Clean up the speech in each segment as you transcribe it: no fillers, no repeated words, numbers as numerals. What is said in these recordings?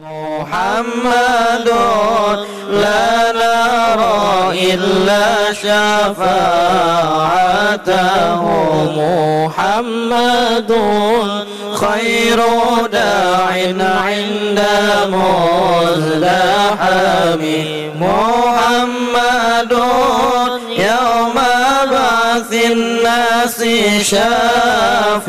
Muhammadun la nara illa syafa'atahu, Muhammadun khairu da'in 'inda muzlahami, Muhammadun yawma ba'thin nasi syafi'una,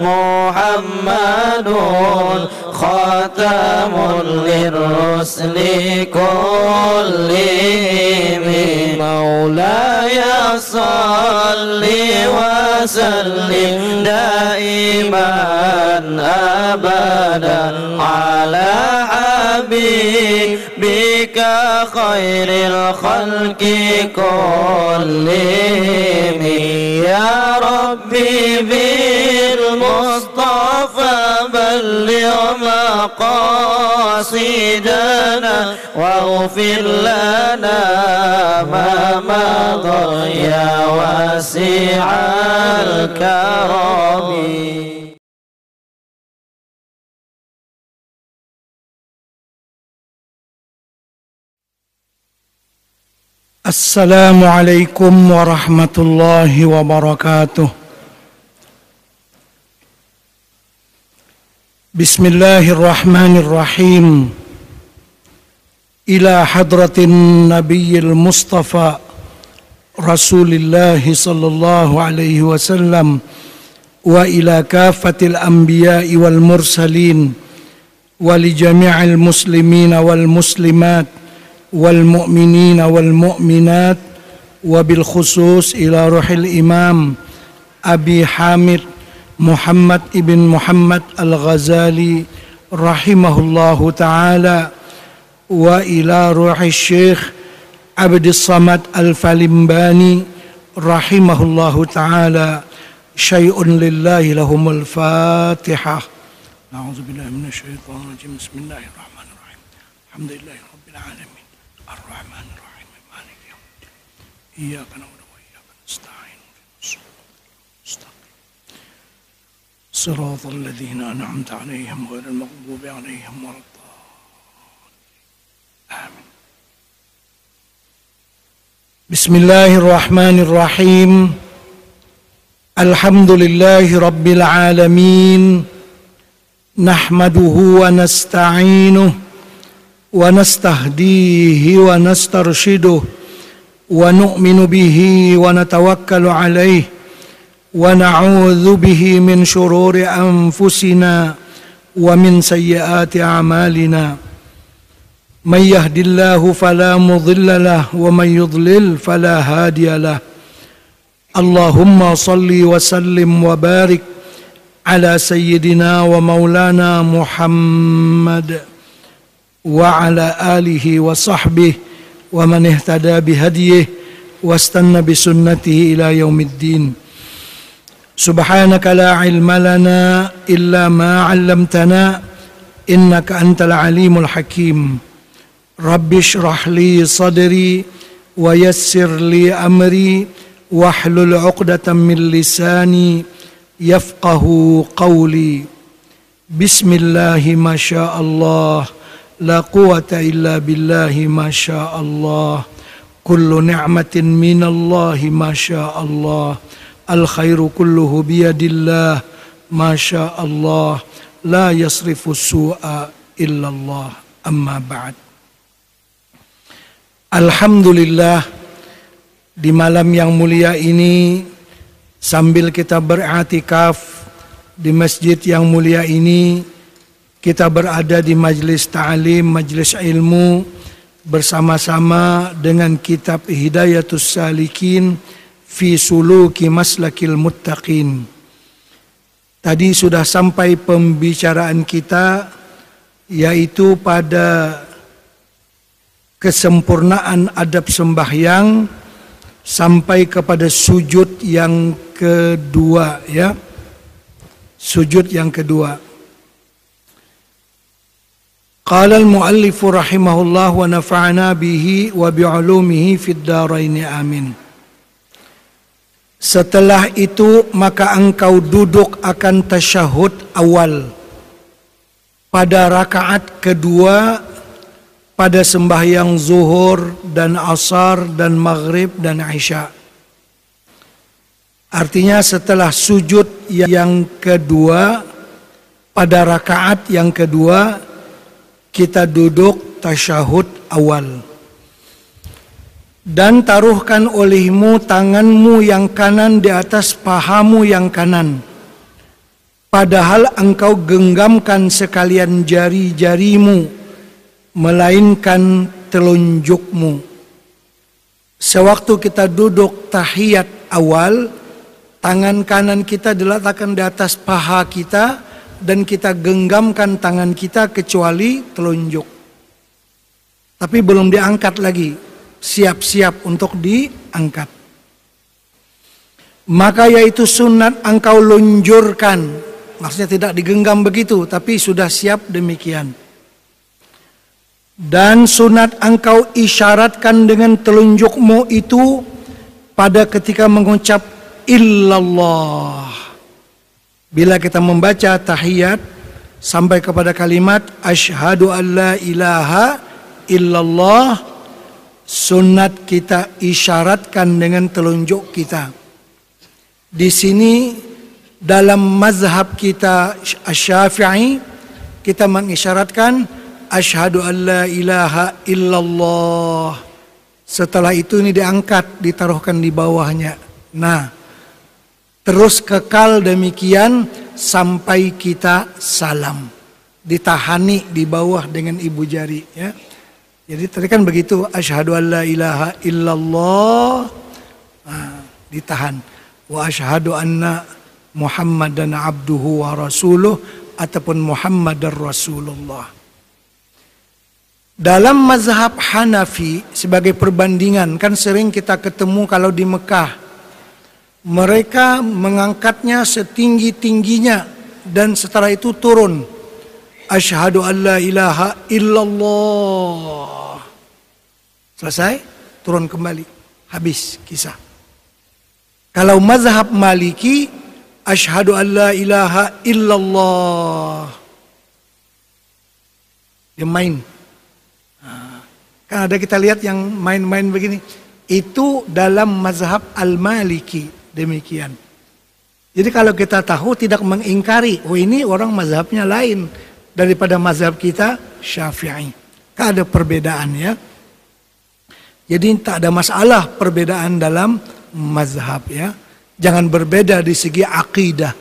Muhammadun khatamun lirrusli kullihim, maulaya salli wa sallim daiman abadan ala habibika khairil khalqi kullihim, ya rabbi bil mustafa balligh مقاصدنا واغفر لنا ما مضى يا واسع الكرم. السلام عليكم ورحمة الله وبركاته. Bismillahirrahmanirrahim. Ila hadratin Nabiyil Mustafa Rasulillah sallallahu alaihi wasallam wa ila kafatil anbiya'i wal mursalin wa li jami'il muslimina wal muslimat wal mu'minina wal mu'minat wa bil khusus ila ruhil imam Abi Hamid Muhammad ibn Muhammad Al-Ghazali rahimahullahu ta'ala wa ila ruhi Syekh Abdus Samad Al-Falimbani rahimahullahu ta'ala syai'un lillahi lahumul fatihah. Na'udzubillahi minasyaitonir rajim. Bismillahirrahmanirrahim. Alhamdulillahi rabbil alamin. Arrahmanir rahim. Maliki yaumiddin. Iyyaka na'budu wa iyyaka nasta'in. صراط الذين أنعمت عليهم غير المغضوب عليهم ولا الضالين آمين. بسم الله الرحمن الرحيم. الحمد لله رب العالمين، نحمده ونستعينه ونستهديه ونسترشده ونؤمن به ونتوكل عليه ونعوذ به من شرور أنفسنا ومن سيئات أعمالنا، من يهد الله فلا مضل له ومن يضلل فلا هادي له. اللهم صل وسلم وبارك على سيدنا ومولانا محمد وعلى آله وصحبه ومن اهتدى بهديه واستنى بسنته إلى يوم الدين. Subhanaka la ilma lana illa ma 'allamtana innaka antal alimul hakim. Rabbi shrah li sadri wa yassir li amri wahlul 'uqdatam min lisani yafqahu qawli. Bismillahi ma syaa Allah, la quwwata illa billahi ma syaa Allah, kullu ni'matin min Allah ma syaa Allah. Al-khairu kulluhu biyadillah ma syaa Allah, la yasrifu su'a illallah. Amma ba'd. Alhamdulillah, di malam yang mulia ini sambil kita beriktikaf di masjid yang mulia ini, kita berada di majlis ta'lim, majlis ilmu bersama-sama dengan kitab Hidayatus Salikin Fi Suluki Maslakil Muttaqin. Tadi sudah sampai pembicaraan kita, yaitu pada kesempurnaan adab sembahyang sampai kepada sujud yang kedua, ya. Sujud yang kedua. Qala al-muallif rahimahullah wa nafa'ana bihi wa bi'ulumihi fid dharaini amin. Setelah itu maka engkau duduk akan tasyahud awal. pada rakaat kedua pada sembahyang zuhur dan asar dan maghrib dan isya. Artinya setelah sujud yang kedua pada rakaat yang kedua kita duduk tasyahud awal. Dan taruhkan olehmu tanganmu yang kanan di atas pahamu yang kanan, padahal engkau genggamkan sekalian jari-jarimu melainkan telunjukmu. Sewaktu kita duduk tahiyat awal, tangan kanan kita diletakkan di atas paha kita dan kita genggamkan tangan kita kecuali telunjuk. Tapi belum diangkat lagi, siap-siap untuk diangkat. Maka yaitu sunat engkau lunjurkan, maksudnya tidak digenggam begitu, tapi sudah siap demikian. Dan sunat engkau isyaratkan dengan telunjukmu itu pada ketika mengucap illallah. Bila kita membaca tahiyat sampai kepada kalimat asyhadu an la ilaha illallah, sunat kita isyaratkan dengan telunjuk kita. Di sini dalam mazhab kita Asy-Syafi'i kita mengisyaratkan asyhadu an la ilaha illallah. Setelah itu ini diangkat, ditaruhkan di bawahnya. Nah, terus kekal demikian sampai kita salam. Ditahani di bawah dengan ibu jari, ya. Jadi tadi kan begitu, asyhadu an la ilaha illallah. Nah, ditahan. Wa asyhadu anna Muhammadan abduhu wa rasuluh ataupun Muhammadar Rasulullah. Dalam mazhab Hanafi, sebagai perbandingan, kan sering kita ketemu kalau di Mekah, mereka mengangkatnya setinggi-tingginya dan setelah itu turun. Asyhadu an la ilaha illallah. Selesai, turun kembali. Habis kisah. Kalau mazhab Maliki, asyhadu an la ilaha illallah. Dia main. Kan ada kita lihat yang main-main begini. Itu dalam mazhab Al-Maliki demikian. Jadi kalau kita tahu tidak mengingkari, oh ini orang mazhabnya lain daripada mazhab kita Syafi'i. Kan ada perbedaan, ya. Jadi tak ada masalah perbedaan dalam mazhab, ya. Jangan berbeda di segi akidah.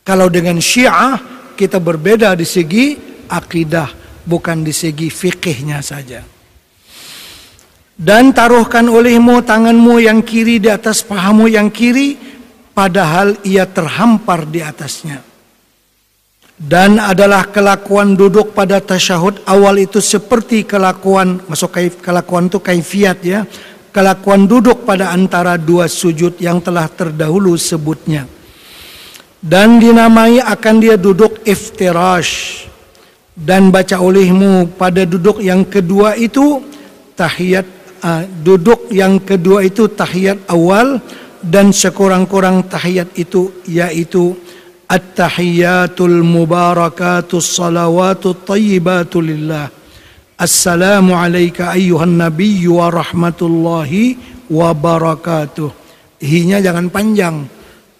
Kalau dengan Syiah kita berbeda di segi akidah, bukan di segi fikihnya saja. Dan taruhkan olehmu tanganmu yang kiri di atas pahamu yang kiri, padahal ia terhampar di atasnya. Dan adalah kelakuan duduk pada tasyahud awal itu seperti kelakuan, kelakuan itu kaifiat, ya. Kelakuan duduk pada antara dua sujud yang telah terdahulu sebutnya. Dan dinamai akan dia duduk iftirash. Dan baca olehmu pada duduk yang kedua itu tahiyat. Duduk yang kedua itu tahiyat awal, dan sekurang-kurang tahiyat itu yaitu at-tahiyatul mubarakatus salawatut tayyibatu lillah. Assalamu alayka ayyuhan nabiyyu wa rahmatullahi wa barakatuh. Hinya jangan panjang.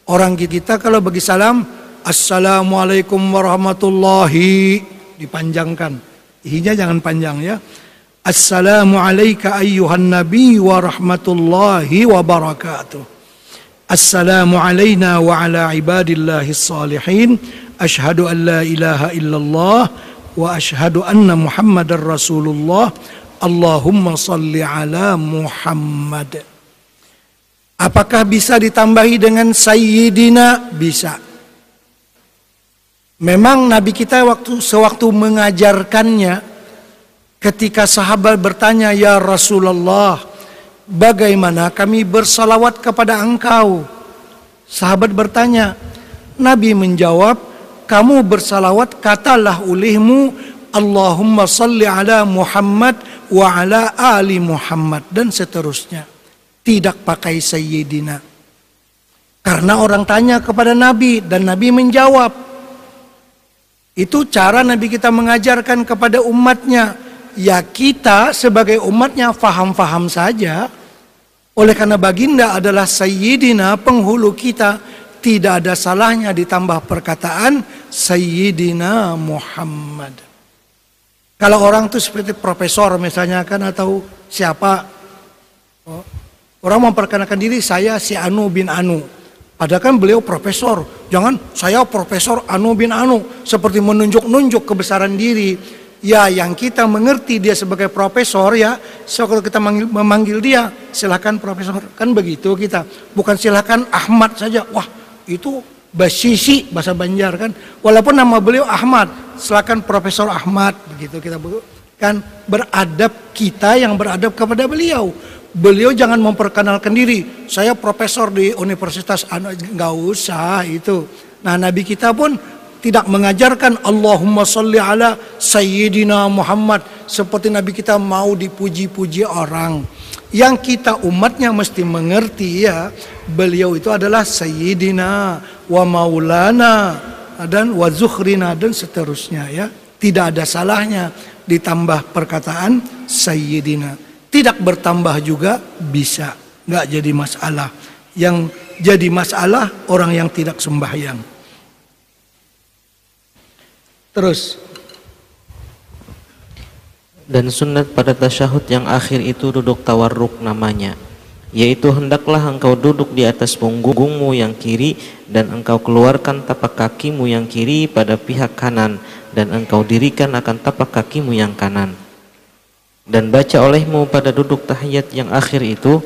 Orang kita kalau bagi salam assalamualaikum warahmatullahi, dipanjangkan. Hinya jangan panjang, ya. Assalamu alayka ayyuhan nabi wa rahmatullahi wa barakatuh. Assalamu alayna wa ala ibadillahis salihin. Ashhadu an la ilaha illallah wa ashhadu anna Muhammadar Rasulullah. Allahumma salli ala Muhammad. Apakah bisa ditambahi dengan sayyidina? Bisa. Memang Nabi kita sewaktu mengajarkannya, ketika sahabat bertanya, ya Rasulullah, bagaimana kami bersalawat kepada engkau? Sahabat bertanya, Nabi menjawab, kamu bersalawat katalah olehmu Allahumma salli ala Muhammad wa ala ali Muhammad, dan seterusnya. Tidak pakai sayyidina. Karena orang tanya kepada Nabi dan Nabi menjawab. Itu cara Nabi kita mengajarkan kepada umatnya. Ya kita sebagai umatnya faham-faham saja. Oleh karena baginda adalah Sayyidina, penghulu kita. Tidak ada salahnya ditambah perkataan Sayyidina Muhammad. Kalau orang itu seperti profesor misalnya kan, atau siapa, orang memperkenalkan diri, saya si Anu bin Anu. Padahal kan beliau profesor. Jangan saya profesor Anu bin Anu, seperti menunjuk-nunjuk kebesaran diri. Ya yang kita mengerti dia sebagai profesor ya. So kalau kita memanggil dia, silahkan profesor. Kan begitu kita. Bukan silahkan Ahmad saja. Wah itu Basisi bahasa Banjar kan, walaupun nama beliau Ahmad, silakan Profesor Ahmad, begitu kita kan beradab, kita yang beradab kepada beliau. Beliau jangan memperkenalkan diri, saya profesor di Universitas Anu, nggak usah itu. Nah Nabi kita pun tidak mengajarkan Allahumma sholli ala Sayyidina Muhammad seperti Nabi kita mau dipuji-puji orang. Yang kita umatnya mesti mengerti ya, beliau itu adalah Sayyidina wa Maulana dan wa Zuhrina dan seterusnya ya. Tidak ada salahnya ditambah perkataan Sayyidina. Tidak bertambah juga bisa, nggak jadi masalah. Yang jadi masalah orang yang tidak sembahyang. Terus. Dan sunat pada tasyahud yang akhir itu duduk tawarruk namanya, yaitu hendaklah engkau duduk di atas punggungmu yang kiri dan engkau keluarkan tapak kakimu yang kiri pada pihak kanan dan engkau dirikan akan tapak kakimu yang kanan. Dan baca olehmu pada duduk tahiyat yang akhir itu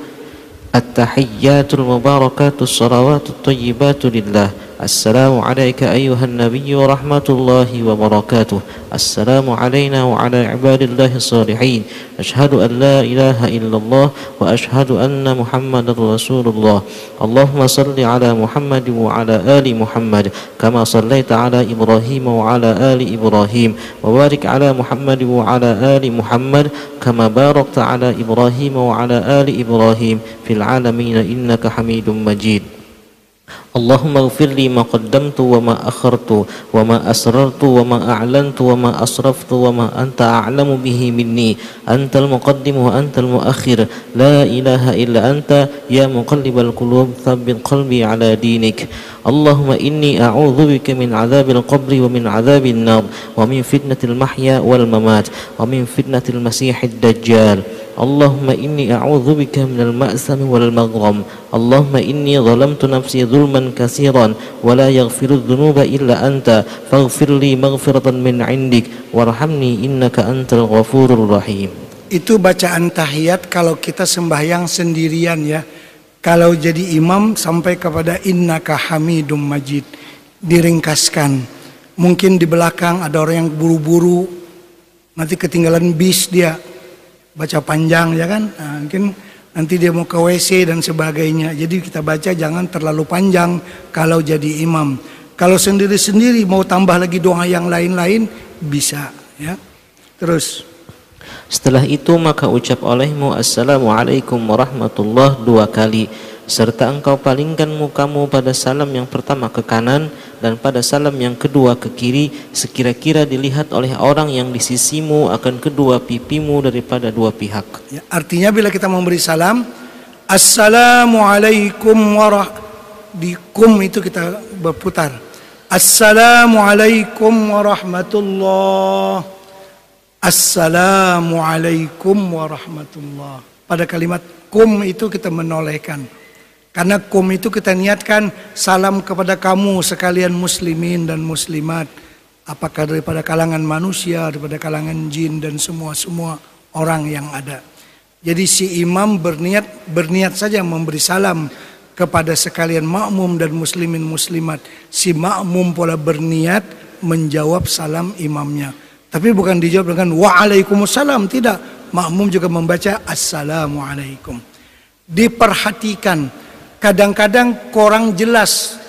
At-tahiyyatul mubarakatus salawatut thayyibatu lillah. Assalamu alayka ayyuhan nabiyyu wa rahmatullahi wa barakatuh. Assalamu alayna wa ala ibadillahi shalihin. Ashhadu an la ilaha illallah wa ashhadu anna Muhammadar Rasulullah. Allahumma salli ala Muhammad wa ala ali Muhammad kama sallaita ala Ibrahim wa ala ali Ibrahim wa barik ala Muhammad wa ala ali Muhammad kama barakta ala Ibrahim wa ala ali Ibrahim fil العالمين إنك حميد مجيد اللهم اغفر لي ما قدمت وما أخرت وما أسررت وما أعلنت وما أسرفت وما أنت أعلم به مني أنت المقدم وأنت المؤخر لا إله إلا أنت يا مقلب القلوب ثبت قلبي على دينك اللهم إني أعوذ بك من عذاب القبر ومن عذاب النار ومن فتنة المحيا والممات ومن فتنة المسيح الدجال اللهم إني أعوذ بك من المأثم والمغرم اللهم إني ظلمت نفسي ظلما كثيرا ولا يغفر الذنوب إلا أنت فاغفر لي مغفرة من عندك وارحمني إنك أنت الغفور الرحيم. Itu bacaan tahiyat kalau kita sembahyang sendirian ya. Kalau jadi imam sampai kepada innaka hamidum majid, diringkaskan. Mungkin di belakang ada orang yang buru-buru, nanti ketinggalan bis dia. Baca panjang ya kan, nah, mungkin nanti dia mau ke WC dan sebagainya. Jadi kita baca jangan terlalu panjang kalau jadi imam. Kalau sendiri-sendiri mau tambah lagi doa yang lain-lain bisa ya. Terus setelah itu maka ucap olehmu Assalamualaikum warahmatullahi dua kali, serta engkau palingkan mukamu pada salam yang pertama ke kanan dan pada salam yang kedua ke kiri, sekira-kira dilihat oleh orang yang di sisimu akan kedua pipimu daripada dua pihak. Ya, artinya bila kita memberi salam Assalamualaikum warahmatullahi, di kum itu kita berputar Assalamualaikum warahmatullahi, Assalamualaikum warahmatullahi. Pada kalimat kum itu kita menolehkan. Karena kum itu kita niatkan salam kepada kamu sekalian muslimin dan muslimat, apakah daripada kalangan manusia, daripada kalangan jin dan semua-semua orang yang ada. Jadi si imam berniat saja memberi salam kepada sekalian makmum dan muslimin muslimat. Si makmum pula berniat menjawab salam imamnya. Tapi bukan dijawab dengan wa'alaikumussalam, tidak. Makmum juga membaca assalamualaikum. Diperhatikan. Kadang-kadang kurang jelas.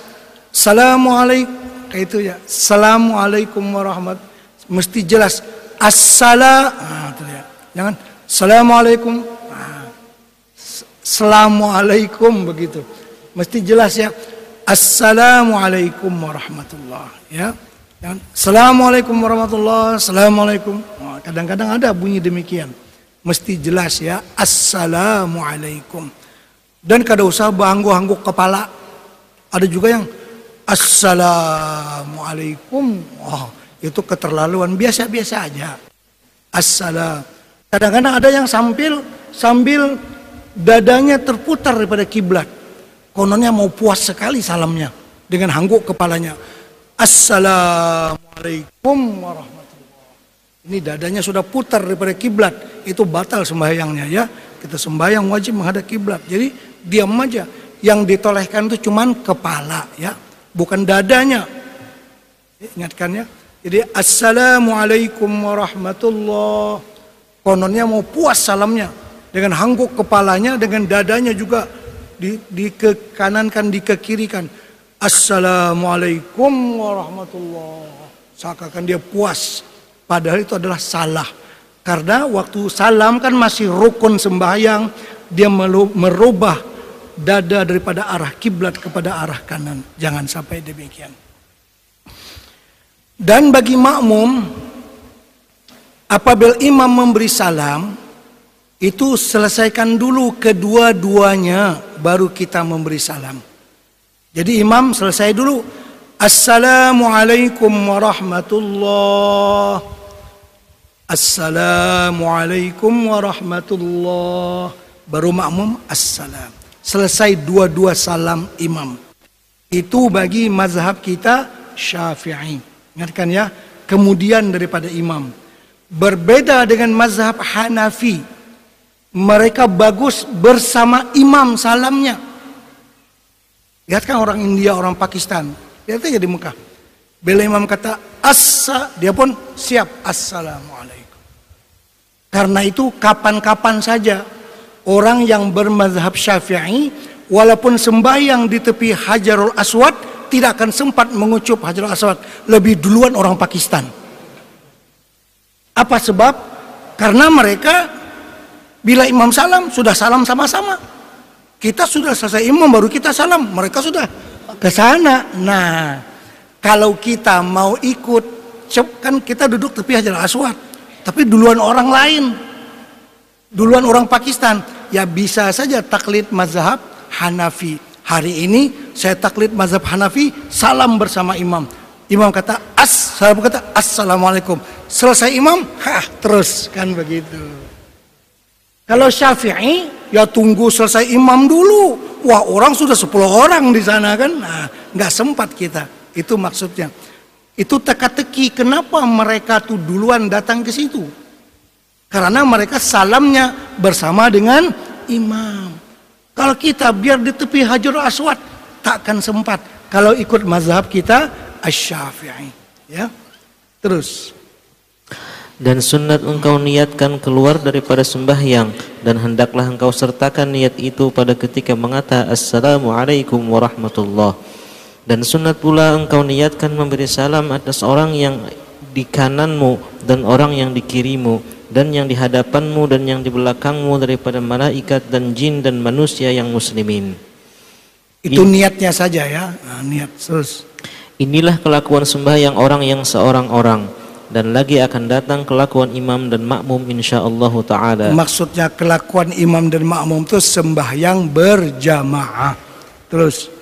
Assalamualaikum, itu ya. Assalamualaikum warahmatullahi. Mesti jelas. Assalamualaikum. Nah, itu ya. Jangan assalamualaikum. Nah, assalamualaikum begitu. Mesti jelas ya. Assalamualaikum warahmatullahi. Ya. Assalamualaikum warahmatullahi wabarakatuh. Assalamualaikum. Kadang-kadang ada bunyi demikian. Mesti jelas ya. Assalamualaikum. Dan kada usah behangguk-hangguk kepala. Ada juga yang Assalamualaikum. Oh, itu keterlaluan, biasa-biasa aja. Assalam. Kadang-kadang ada yang sambil dadanya terputar daripada kiblat. Kononnya mau puas sekali salamnya dengan hangguk kepalanya. Assalamualaikum warahmatullahi wabarakatuh. Ini dadanya sudah putar daripada kiblat, itu batal sembahyangnya ya. Kita sembahyang wajib menghadap kiblat. Jadi diam aja. Yang ditolehkan itu cuman kepala ya, bukan dadanya. Ingatkan ya. Jadi assalamualaikum warahmatullahi wabarakatuh. Kononnya mau puas salamnya dengan hangguk kepalanya, dengan dadanya juga dikekanankan, dikekirikan. Assalamualaikum warahmatullahi. Seakan-akan dia puas, padahal itu adalah salah. Karena waktu salam kan masih rukun sembahyang, dia merubah dada daripada arah kiblat kepada arah kanan. Jangan sampai demikian. Dan bagi makmum, apabila imam memberi salam, itu selesaikan dulu kedua-duanya, baru kita memberi salam. Jadi imam selesai dulu, assalamualaikum warahmatullah. Assalamualaikum warahmatullah. Baru makmum assalam. Selesai dua-dua salam imam. Itu bagi mazhab kita Syafi'i. Ingatkan ya, kemudian daripada imam. Berbeda dengan mazhab Hanafi, mereka bagus bersama imam salamnya. Lihat kan orang India, orang Pakistan, lihat aja di Mekah. Bila imam kata assa, dia pun siap assalamualaikum. Karena itu kapan-kapan saja orang yang bermazhab Syafi'i, walaupun sembahyang di tepi Hajarul Aswad, tidak akan sempat mengucup Hajarul Aswad, lebih duluan orang Pakistan. Apa sebab? Karena mereka bila imam salam sudah salam sama-sama. Kita sudah selesai imam baru kita salam, mereka sudah ke sana. Nah, kalau kita mau ikut, kan kita duduk tepi Hajar Aswad, tapi duluan orang lain, duluan orang Pakistan, ya bisa saja taklid mazhab Hanafi. Hari ini saya taklid mazhab Hanafi, salam bersama imam. Imam kata assalamualaikum. Selesai imam, terus kan begitu. Kalau Syafi'i, ya tunggu selesai imam dulu. Wah, orang sudah 10 orang di sana kan. Nah, nggak sempat kita. Itu maksudnya. Itu teka-teki. Kenapa mereka tuh duluan datang ke situ? Karena mereka salamnya bersama dengan imam. Kalau kita biar di tepi Hajarul Aswad, takkan sempat. Kalau ikut mazhab kita Asy-Syafi'i ya. Terus, dan sunat engkau niatkan keluar daripada sembahyang, dan hendaklah engkau sertakan niat itu pada ketika mengata assalamualaikum warahmatullah. Dan sunat pula engkau niatkan memberi salam atas orang yang di kananmu dan orang yang di kirimu, dan yang di hadapanmu dan yang di belakangmu, daripada malaikat dan jin dan manusia yang muslimin. Itu niatnya saja ya. Nah, niat. Terus, inilah kelakuan sembahyang orang yang seorang-orang, dan lagi akan datang kelakuan imam dan makmum insyaallah ta'ala. Maksudnya kelakuan imam dan makmum itu sembahyang berjamaah. Terus,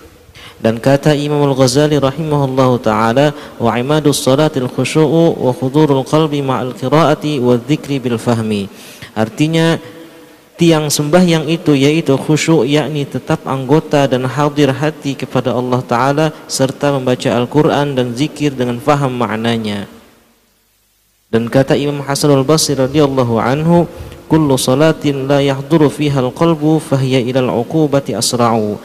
dan kata Imam Al-Ghazali rahimahullah ta'ala, wa imadus salatil khusyu'u wa khudurul qalbi ma'al qira'ati wa dzikri bil fahmi. Artinya, tiang sembahyang itu yaitu khusyuk, yakni tetap anggota dan hadir hati kepada Allah Ta'ala, serta membaca Al-Quran dan zikir dengan faham maknanya. Dan kata Imam Hassanul Basri radhiyallahu anhu, kullu salatin la yahduru fiha al-qalbu fahya ilal uqubati asra'u.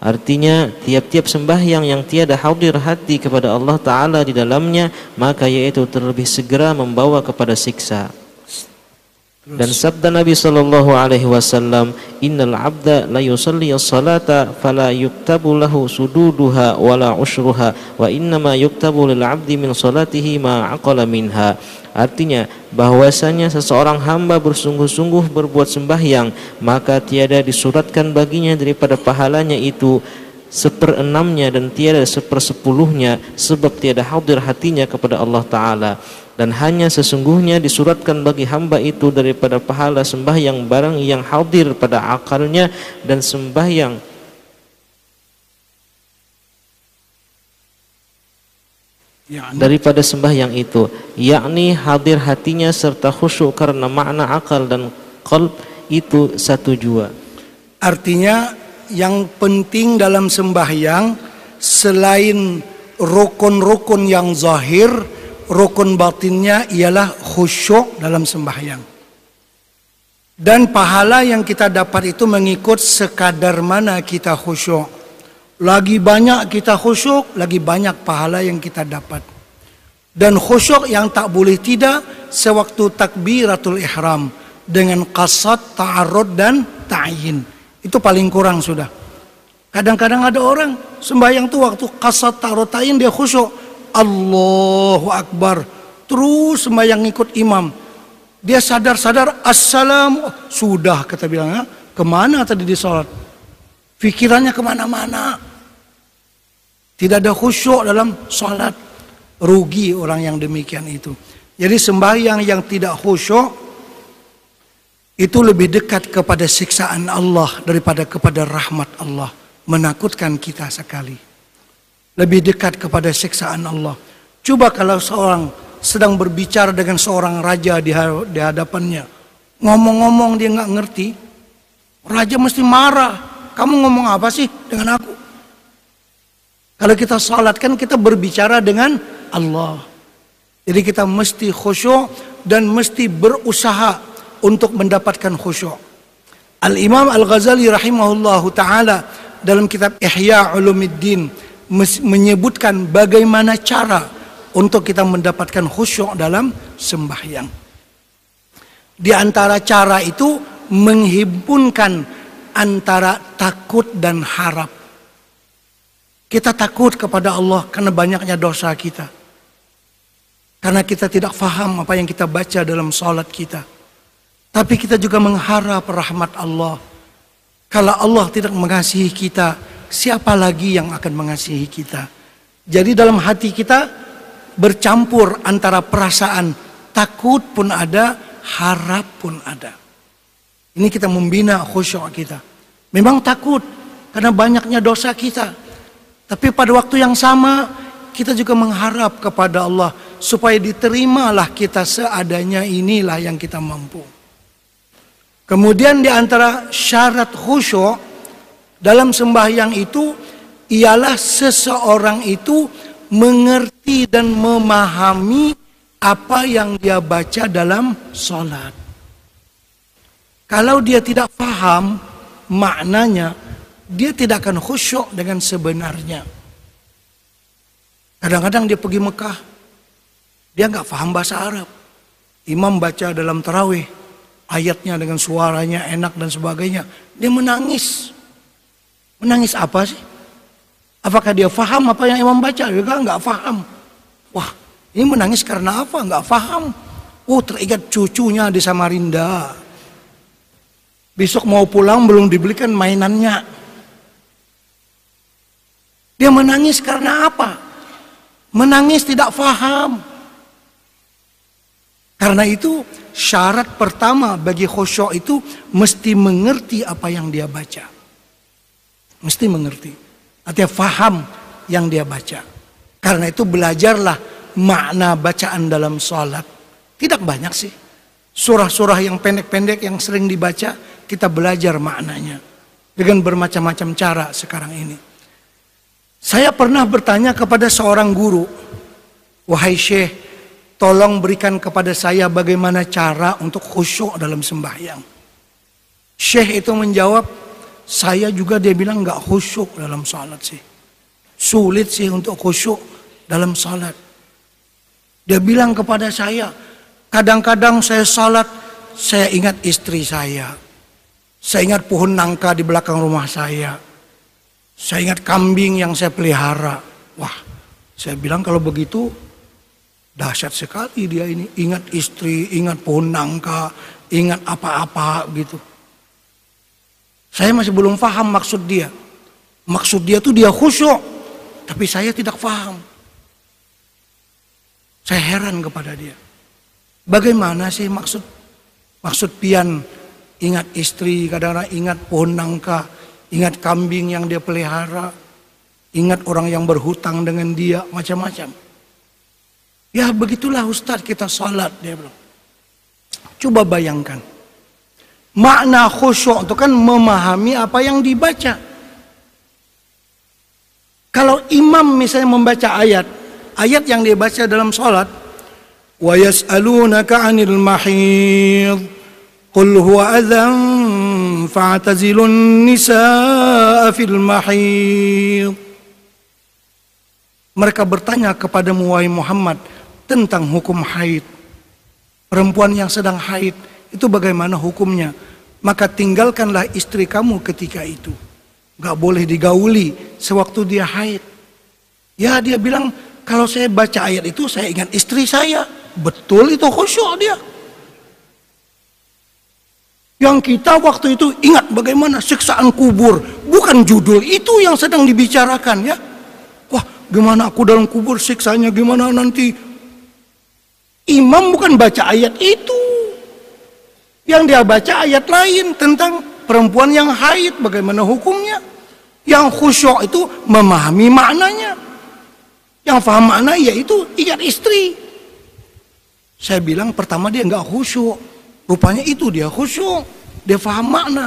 Artinya, tiap-tiap sembahyang yang tiada hadir hati kepada Allah Ta'ala di dalamnya, maka yaitu terlebih segera membawa kepada siksa. Dan sabda Nabi sallallahu alaihi wasallam, innal abda la yusalli as-salata fala yuktabu lahu sududuha wala ushruha wa innama yuktabu lil abdi min salatihi ma aqala minha. Artinya, bahwasanya seseorang hamba bersungguh-sungguh berbuat sembahyang, maka tiada disuratkan baginya daripada pahalanya itu 1/6-nya dan tiada 1/10-nya, sebab tiada hadir hatinya kepada Allah Ta'ala, dan hanya sesungguhnya disuratkan bagi hamba itu daripada pahala sembahyang barang yang hadir pada akalnya, dan sembahyang daripada sembahyang itu, yakni hadir hatinya serta khusyuk karena makna akal dan qalb itu satu jua. Artinya yang penting dalam sembahyang, selain rukun-rukun yang zahir, rukun batinnya ialah khusyuk dalam sembahyang. Dan pahala yang kita dapat itu mengikut sekadar mana kita khusyuk. Lagi banyak kita khusyuk, lagi banyak pahala yang kita dapat. Dan khusyuk yang tak boleh tidak sewaktu takbiratul ihram dengan qasad, ta'arud dan ta'yin. Itu paling kurang sudah. Kadang-kadang ada orang sembahyang tu waktu qasad ta'arud ta'yin dia khusyuk, Allahu Akbar, terus sembahyang ikut imam. Dia sadar-sadar assalamu, sudah kata bilangnya, kemana tadi di salat? Fikirannya kemana-mana, tidak ada khusyuk dalam salat. Rugi orang yang demikian itu. Jadi sembahyang yang tidak khusyuk itu lebih dekat kepada siksaan Allah daripada kepada rahmat Allah. Menakutkan kita sekali. Lebih dekat kepada siksaan Allah. Coba kalau seorang sedang berbicara dengan seorang raja di hadapannya. Ngomong-ngomong dia nggak ngerti. Raja mesti marah. Kamu ngomong apa sih dengan aku? Kalau kita salat kan kita berbicara dengan Allah. Jadi kita mesti khusyuk dan mesti berusaha untuk mendapatkan khusyuk. Al-Imam Al-Ghazali rahimahullahu ta'ala dalam kitab Ihya Ulumiddin menyebutkan bagaimana cara untuk kita mendapatkan khusyuk dalam sembahyang. Di antara cara itu menghimpunkan antara takut dan harap. Kita takut kepada Allah karena banyaknya dosa kita, karena kita tidak faham apa yang kita baca dalam salat kita. Tapi kita juga mengharap rahmat Allah. Kalau Allah tidak mengasihi kita, siapa lagi yang akan mengasihi kita? Jadi dalam hati kita bercampur antara perasaan takut pun ada, harap pun ada. Ini kita membina khusyuk kita. Memang takut karena banyaknya dosa kita, tapi pada waktu yang sama kita juga mengharap kepada Allah supaya diterimalah kita seadanya, inilah yang kita mampu. Kemudian di antara syarat khusyuk dalam sembahyang itu ialah seseorang itu mengerti dan memahami apa yang dia baca dalam salat. Kalau dia tidak faham maknanya, dia tidak akan khusyuk dengan sebenarnya. Kadang-kadang dia pergi Mekah, dia nggak faham bahasa Arab. Imam baca dalam tarawih ayatnya dengan suaranya enak dan sebagainya, dia menangis. Menangis apa sih? Apakah dia faham apa yang imam baca? Dia nggak faham. Wah, ini menangis karena apa? Nggak faham. Oh, teringat cucunya di Samarinda, besok mau pulang belum dibelikan mainannya. Dia menangis karena apa? Menangis tidak faham. Karena itu syarat pertama bagi khusyuk itu mesti mengerti apa yang dia baca. Mesti mengerti, artinya faham yang dia baca. Karena itu belajarlah makna bacaan dalam salat. Tidak banyak sih, surah-surah yang pendek-pendek yang sering dibaca, kita belajar maknanya dengan bermacam-macam cara sekarang ini. Saya pernah bertanya kepada seorang guru, "Wahai Syekh, tolong berikan kepada saya bagaimana cara untuk khusyuk dalam sembahyang." Syekh itu menjawab, "Saya juga," dia bilang, "nggak khusyuk dalam salat sih. Sulit sih untuk khusyuk dalam salat." Dia bilang kepada saya, "Kadang-kadang saya salat, saya ingat istri saya ingat pohon nangka di belakang rumah saya ingat kambing yang saya pelihara." Wah, saya bilang, kalau begitu dahsyat sekali dia ini, ingat istri, ingat pohon nangka, ingat apa-apa gitu. Saya masih belum paham maksud dia. Maksud dia tuh dia khusyuk, tapi saya tidak paham. Saya heran kepada dia. Bagaimana sih maksud pian ingat istri, kadang-kadang ingat pohon nangka, ingat kambing yang dia pelihara, ingat orang yang berhutang dengan dia, macam-macam. Ya begitulah Ustadz kita salat, dia bilang. Coba bayangkan. Makna khusyuk itu kan memahami apa yang dibaca. Kalau imam misalnya membaca ayat yang dia baca dalam salat, wa yas'alunaka 'anil mahid qul huwa adzan fa'tazilun nisaa fil mahid. Mereka bertanya kepada Muhammad tentang hukum haid. Perempuan yang sedang haid itu bagaimana hukumnya? Maka tinggalkanlah istri kamu ketika itu. Gak boleh digauli sewaktu dia haid. Ya dia bilang, kalau saya baca ayat itu saya ingat istri saya. Betul itu khusyuk dia. Yang kita waktu itu ingat bagaimana siksaan kubur. Bukan judul itu yang sedang dibicarakan ya. Wah gimana aku dalam kubur, siksanya gimana nanti. Imam bukan baca ayat itu. Yang dia baca ayat lain tentang perempuan yang haid, bagaimana hukumnya. Yang khusyuk itu memahami maknanya. Yang faham makna yaitu ingat istri. Saya bilang pertama dia nggak khusyuk. Rupanya itu dia khusyuk. Dia faham makna.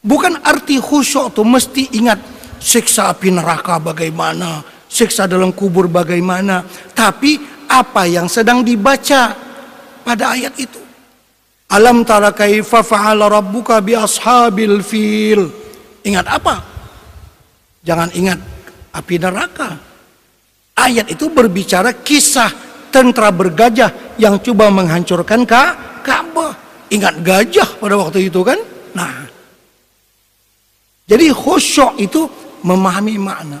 Bukan arti khusyuk itu mesti ingat siksa api neraka bagaimana, siksa dalam kubur bagaimana. Tapi apa yang sedang dibaca pada ayat itu. Alam tara kaifa fa'ala rabbuka bi ashabil fil. Ingat apa? Jangan ingat api neraka. Ayat itu berbicara kisah tentara bergajah yang coba menghancurkan Ka'bah. Ingat gajah pada waktu itu kan? Nah. Jadi khusyuk itu memahami makna.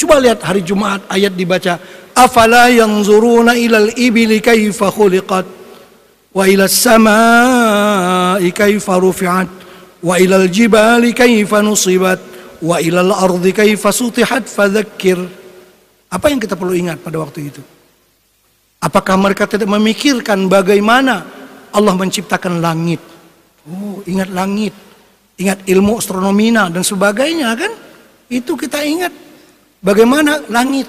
Coba lihat hari Jumat ayat dibaca, afala yanzuruna ilal ibili kaifa khuliqat wa ilal samai kaifa rufi'at wa ilal jibali kaifa nusibat wa ilal ardi kaifa sutihat fadzakkir. Apa yang kita perlu ingat pada waktu itu? Apakah mereka tidak memikirkan bagaimana Allah menciptakan langit? Oh, ingat langit, ingat ilmu astronomina dan sebagainya kan? Itu kita ingat bagaimana langit.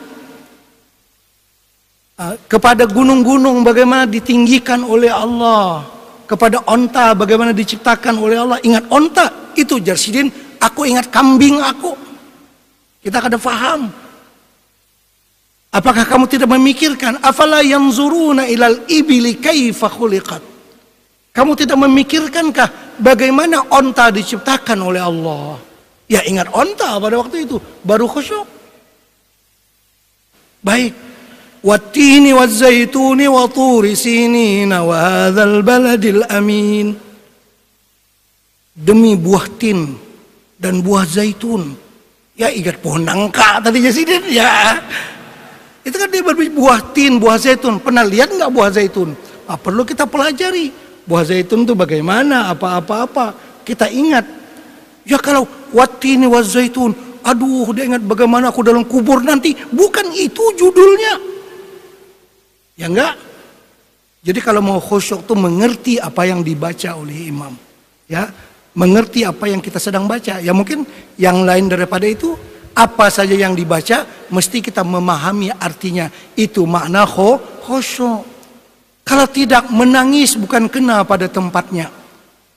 Kepada gunung-gunung bagaimana ditinggikan oleh Allah, kepada onta bagaimana diciptakan oleh Allah. Ingat onta itu Jarsidin, aku ingat kambing aku. Kita kada faham. Apakah kamu tidak memikirkan afala yanzuruna ilal ibili kaifa khuliqat? Kamu tidak memikirkankah bagaimana onta diciptakan oleh Allah? Ya ingat onta pada waktu itu baru khusyuk. Baik. Wattini wazzaituni wa turi sinina wa hadzal baladil amin. Demi buah tin dan buah zaitun. Ya ingat pohon nangka tadi Jasidin ya. Itu kan dia berbicara buah tin, buah zaitun. Pernah lihat nggak buah zaitun? Ah, perlu kita pelajari. Buah zaitun itu bagaimana, apa-apa-apa. Kita ingat. Ya kalau wattini wazzaitun. Aduh dia ingat bagaimana aku dalam kubur nanti. Bukan itu judulnya. Ya enggak? Jadi kalau mau khusyuk itu mengerti apa yang dibaca oleh imam. Ya, mengerti apa yang kita sedang baca. Ya mungkin yang lain daripada itu, apa saja yang dibaca mesti kita memahami artinya. Itu makna khusyuk. Kalau tidak, menangis bukan kena pada tempatnya.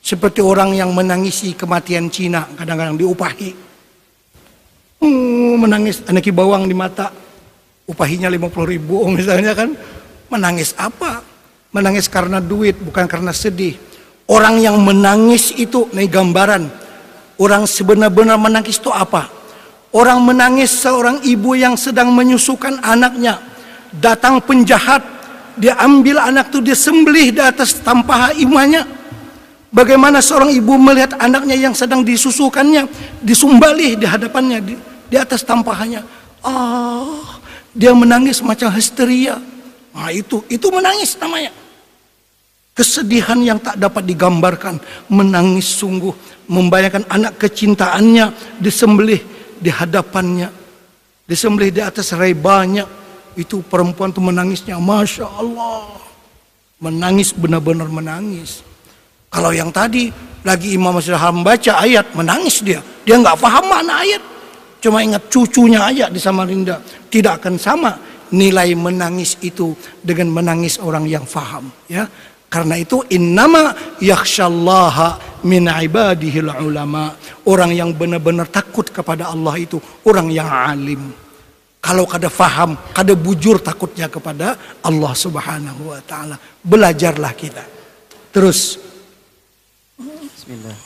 Seperti orang yang menangisi kematian Cina, kadang-kadang diupahi. Menangis, anaki bawang di mata. Upahinya 50.000 misalnya kan. Menangis apa? Menangis karena duit, bukan karena sedih. Orang yang menangis itu, ini gambaran. Orang sebenar-benar menangis itu apa? Orang menangis seorang ibu yang sedang menyusukan anaknya. Datang penjahat, dia ambil anak itu, dia sembelih di atas tampah imahnya. Bagaimana seorang ibu melihat anaknya yang sedang disusukannya, disumbalih di hadapannya, di atas tampahnya. Ah, dia menangis macam histeria. Nah, itu menangis namanya. Kesedihan yang tak dapat digambarkan, menangis sungguh, membayangkan anak kecintaannya disembelih di hadapannya, disembelih di atas rebahnya. Itu perempuan itu menangisnya, Masya Allah, menangis benar-benar menangis. Kalau yang tadi lagi Imam Al-Jami' baca ayat, menangis dia, dia nggak faham makna ayat, cuma ingat cucunya aja di Samarinda. Tidak akan sama nilai menangis itu dengan menangis orang yang faham, ya. Karena itu innama yakhsyallaha min ibadihil ulama. Orang yang benar-benar takut kepada Allah itu orang yang alim. Kalau kada faham, kada bujur takutnya kepada Allah Subhanahu wa taala. Belajarlah kita. Terus. Bismillah.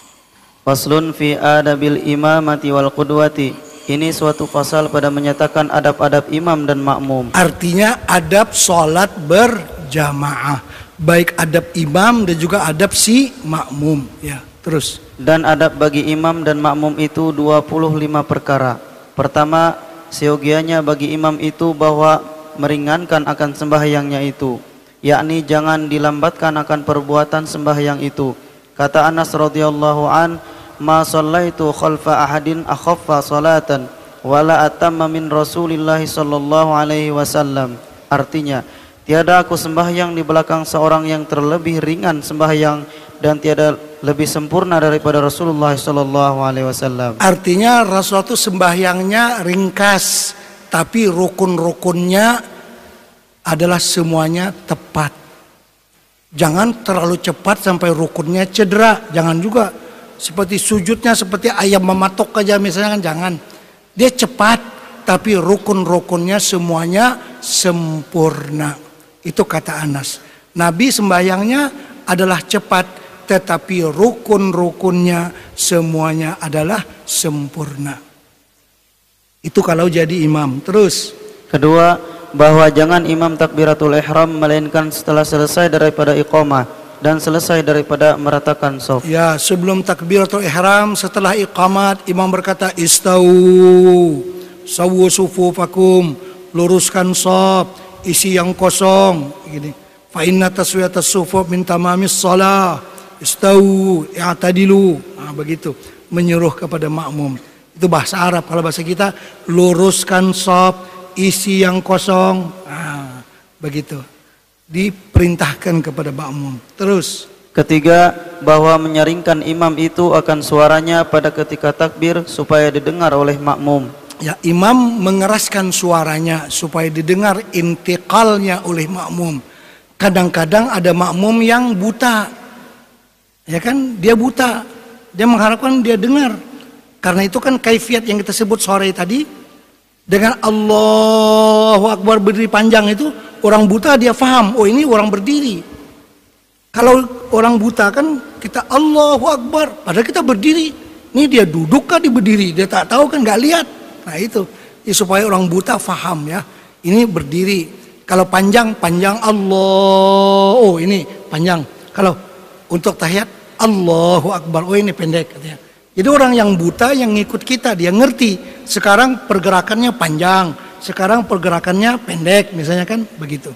Faslun fi adabil imamati wal qudwati. Ini suatu pasal pada menyatakan adab-adab imam dan makmum. Artinya adab salat berjamaah, baik adab imam dan juga adab si makmum, ya. Terus, dan adab bagi imam dan makmum itu 25 perkara. Pertama, seyogianya bagi imam itu bahwa meringankan akan sembahyangnya itu, yakni jangan dilambatkan akan perbuatan sembahyang itu. Kata Anas radhiyallahu an, "Ma sallaitu khalfa ahadin akhaffa salatan wala atamma min Rasulillah sallallahu alaihi wasallam." Artinya, tiada aku sembahyang di belakang seorang yang terlebih ringan sembahyang dan tiada lebih sempurna daripada Rasulullah SAW. Artinya Rasulullah itu sembahyangnya ringkas, tapi rukun-rukunnya adalah semuanya tepat. Jangan terlalu cepat sampai rukunnya cedera, jangan juga. Seperti sujudnya seperti ayam mematok aja misalnya, kan jangan. Dia cepat, tapi rukun-rukunnya semuanya sempurna. Itu kata Anas. Nabi sembahyangnya adalah cepat, tetapi rukun-rukunnya semuanya adalah sempurna. Itu kalau jadi imam. Terus, kedua, bahwa jangan imam takbiratul ihram melainkan setelah selesai daripada iqamah dan selesai daripada meratakan shaf. Ya, sebelum takbiratul ihram, setelah iqamat, imam berkata, "Istau, sawwu sufufakum," luruskan shaf, isi yang kosong, gini. Fa inna taswiyatas sufuf min tamamis shalah. Istau, i'tadilu. Nah, begitu menyuruh kepada makmum. Itu bahasa Arab. Kalau bahasa kita, luruskan shaf, isi yang kosong. Nah, begitu diperintahkan kepada makmum. Terus, ketiga, bahwa menyaringkan imam itu akan suaranya pada ketika takbir supaya didengar oleh makmum. Ya, imam mengeraskan suaranya supaya didengar intiqalnya oleh makmum. Kadang-kadang ada makmum yang buta, ya kan, dia buta, dia mengharapkan dia dengar. Karena itu kan kaifiat yang kita sebut sore tadi, dengan Allahu Akbar berdiri panjang itu, orang buta dia faham, oh ini orang berdiri. Kalau orang buta kan kita Allahu Akbar, padahal kita berdiri. Ini dia duduk kah di berdiri, dia tak tahu kan, gak lihat. Nah itu, ya, supaya orang buta faham, ya. Ini berdiri. Kalau panjang, panjang Allah. Oh ini panjang. Kalau untuk tahiyat, Allahu Akbar. Oh ini pendek. Jadi orang yang buta yang ngikut kita, dia ngerti. Sekarang pergerakannya panjang, sekarang pergerakannya pendek, misalnya kan begitu.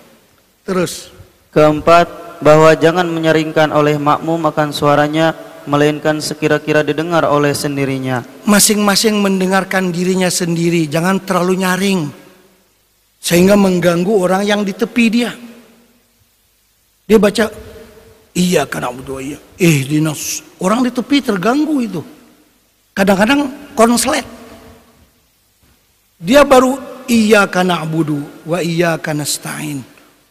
Terus, keempat, bahwa jangan menyaringkan oleh makmum akan suaranya, melainkan sekira-kira didengar oleh sendirinya. Masing-masing mendengarkan dirinya sendiri, jangan terlalu nyaring sehingga mengganggu orang yang di tepi dia. Dia baca iya karena berdoa, dinas orang di tepi terganggu itu. Kadang-kadang konslet. Dia baru iya karena abudu wa iya karena stain.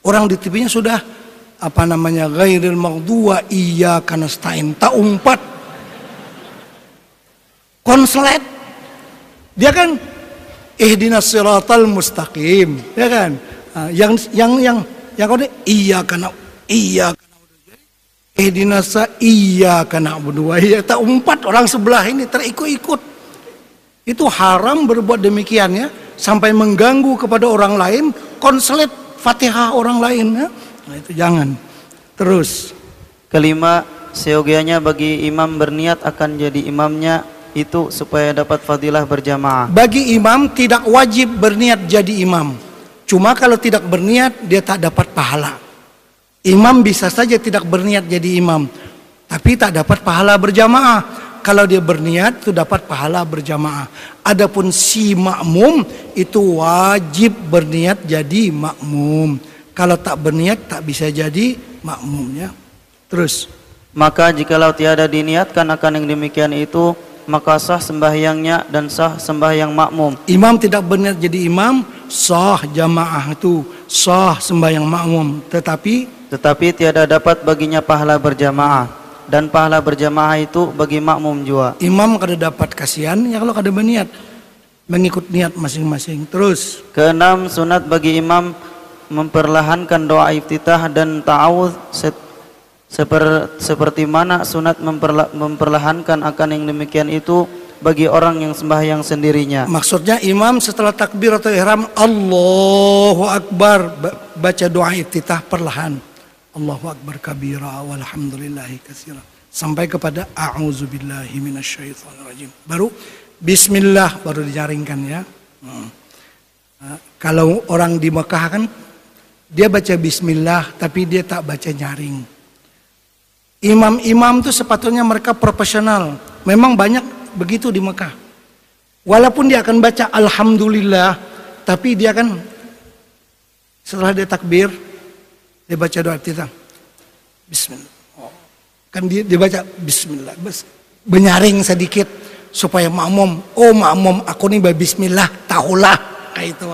Orang di tepinya sudah apa namanya, ghairil maghduwa iyyaka nasta'in, tak umpat konslet. Dia kan ihdinas siratal mustaqim, ya kan, yang kau iya kana ihdinas iya kana berdua, ya tak umpat orang sebelah ini terikut-ikut. Itu haram berbuat demikiannya sampai mengganggu kepada orang lain, konslet Fatihah orang lain, ya. Nah, itu jangan. Terus, kelima, seyogianya bagi imam berniat akan jadi imamnya itu supaya dapat fadilah berjamaah. Bagi imam tidak wajib berniat jadi imam. Cuma kalau tidak berniat dia tak dapat pahala. Imam bisa saja tidak berniat jadi imam, tapi tak dapat pahala berjamaah. Kalau dia berniat itu dapat pahala berjamaah. Adapun si makmum itu wajib berniat jadi makmum. Kalau tak berniat tak bisa jadi makmumnya. Terus, maka jikalau tiada diniatkan akan yang demikian itu, maka sah sembahyangnya dan sah sembahyang makmum. Imam tidak berniat jadi imam, sah jamaah itu, sah sembahyang makmum. Tetapi tiada dapat baginya pahala berjamaah. Dan pahala berjamaah itu bagi makmum jua. Imam kada dapat, kasihan ya kalau kada berniat, mengikut niat masing-masing. Terus, keenam, sunat bagi imam memperlahankan doa iftitah dan ta'awudz seperti mana sunat memperlahankan akan yang demikian itu bagi orang yang sembahyang sendirinya. Maksudnya imam setelah takbir atau ihram Allahu Akbar baca doa iftitah perlahan. Allahu Akbar kabira walhamdulillahi katsira sampai kepada a'udzubillahi minasyaitonirrajim. Baru bismillah, baru dijaringkan ya. Kalau orang di Mekah kan dia baca bismillah tapi dia tak baca nyaring. Imam-imam tuh sepatutnya mereka profesional. Memang banyak begitu di Mekah. Walaupun dia akan baca alhamdulillah, tapi dia kan setelah dia takbir dia baca doa iftitah. Bismillah. Kan dia baca bismillah. Benyaring sedikit supaya makmum, oh makmum aku nih bismillah tahulah kayak itu.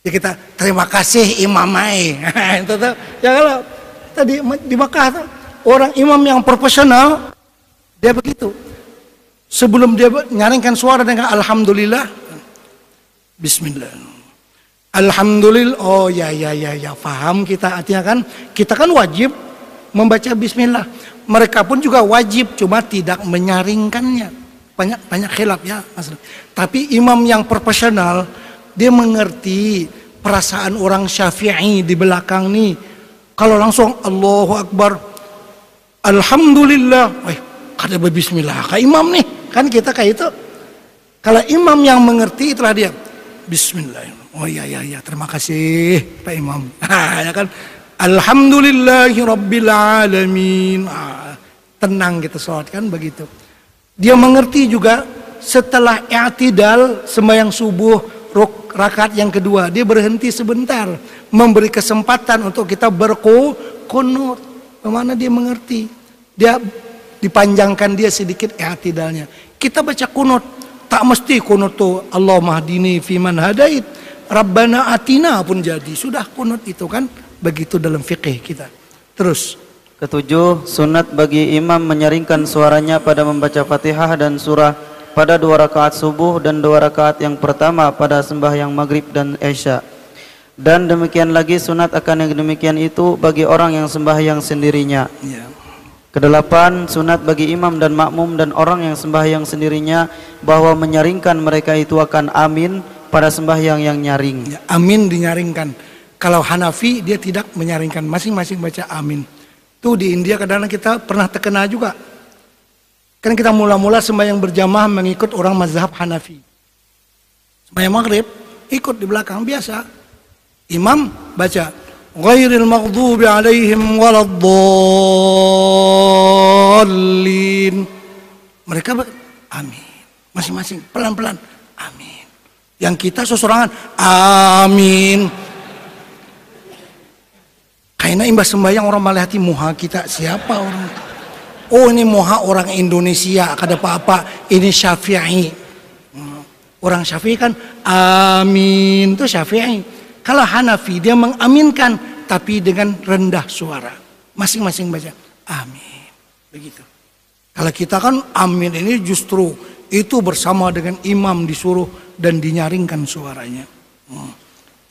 Ya kita terima kasih imamai. Itu tuh. Ya kalau tadi di Mekah tuh, orang imam yang profesional dia begitu. Sebelum dia nyaringkan suara dengan alhamdulillah, bismillah. Alhamdulillah, oh ya, faham kita, artinya kan, kita kan wajib membaca bismillah. Mereka pun juga wajib, cuma tidak menyaringkannya. Banyak khilaf ya, Mas. Tapi imam yang profesional, dia mengerti perasaan orang Syafi'i di belakang nih. Kalau langsung Allahu Akbar, alhamdulillah, kada berbismillah, kayak imam nih, kan kita kayak itu. Kalau imam yang mengerti itulah dia, bismillah. Oh ya, terima kasih Pak Imam. Ya kan, alhamdulillahirrabbilalamin. Tenang kita sholat kan begitu. Dia mengerti juga setelah i'tidal sembahyang subuh rakaat yang kedua dia berhenti sebentar, memberi kesempatan untuk kita berkunut. Kemana dia mengerti? Dia dipanjangkan dia sedikit i'tidalnya. Kita baca kunut, tak mesti kunut tuh Allahumma hdini fiman hadait. Rabbana atina pun jadi. Sudah kunut itu kan. Begitu dalam fikih kita. Terus, ketujuh, sunat bagi imam menyaringkan suaranya pada membaca Fatihah dan surah pada 2 rakaat subuh dan 2 rakaat yang pertama pada sembahyang maghrib dan isya. Dan demikian lagi sunat akan yang demikian itu bagi orang yang sembahyang sendirinya. Kedelapan, sunat bagi imam dan makmum dan orang yang sembahyang sendirinya bahwa menyaringkan mereka itu akan amin pada sembahyang yang nyaring. Ya, amin dinyaringkan. Kalau Hanafi dia tidak menyaringkan, masing-masing baca amin. Tuh di India kadang-kadang kita pernah terkena juga. Kan kita mula-mula sembahyang berjamaah mengikut orang mazhab Hanafi. Sembahyang maghrib ikut di belakang biasa. Imam baca ghairil maghdubi alaihim waladdallin. Mereka amin. Masing-masing pelan-pelan amin. Yang kita sesorangan, amin. Karena imbas sembahyang orang malah hati muha kita. Siapa orang? Oh ini muha orang Indonesia. Kada apa-apa. Ini Syafi'i. Orang Syafi'i kan, amin. Itu Syafi'i. Kalau Hanafi dia mengaminkan, tapi dengan rendah suara. Masing-masing baca, amin. Begitu. Kalau kita kan, amin ini justru itu bersama dengan imam disuruh dan dinyaringkan suaranya.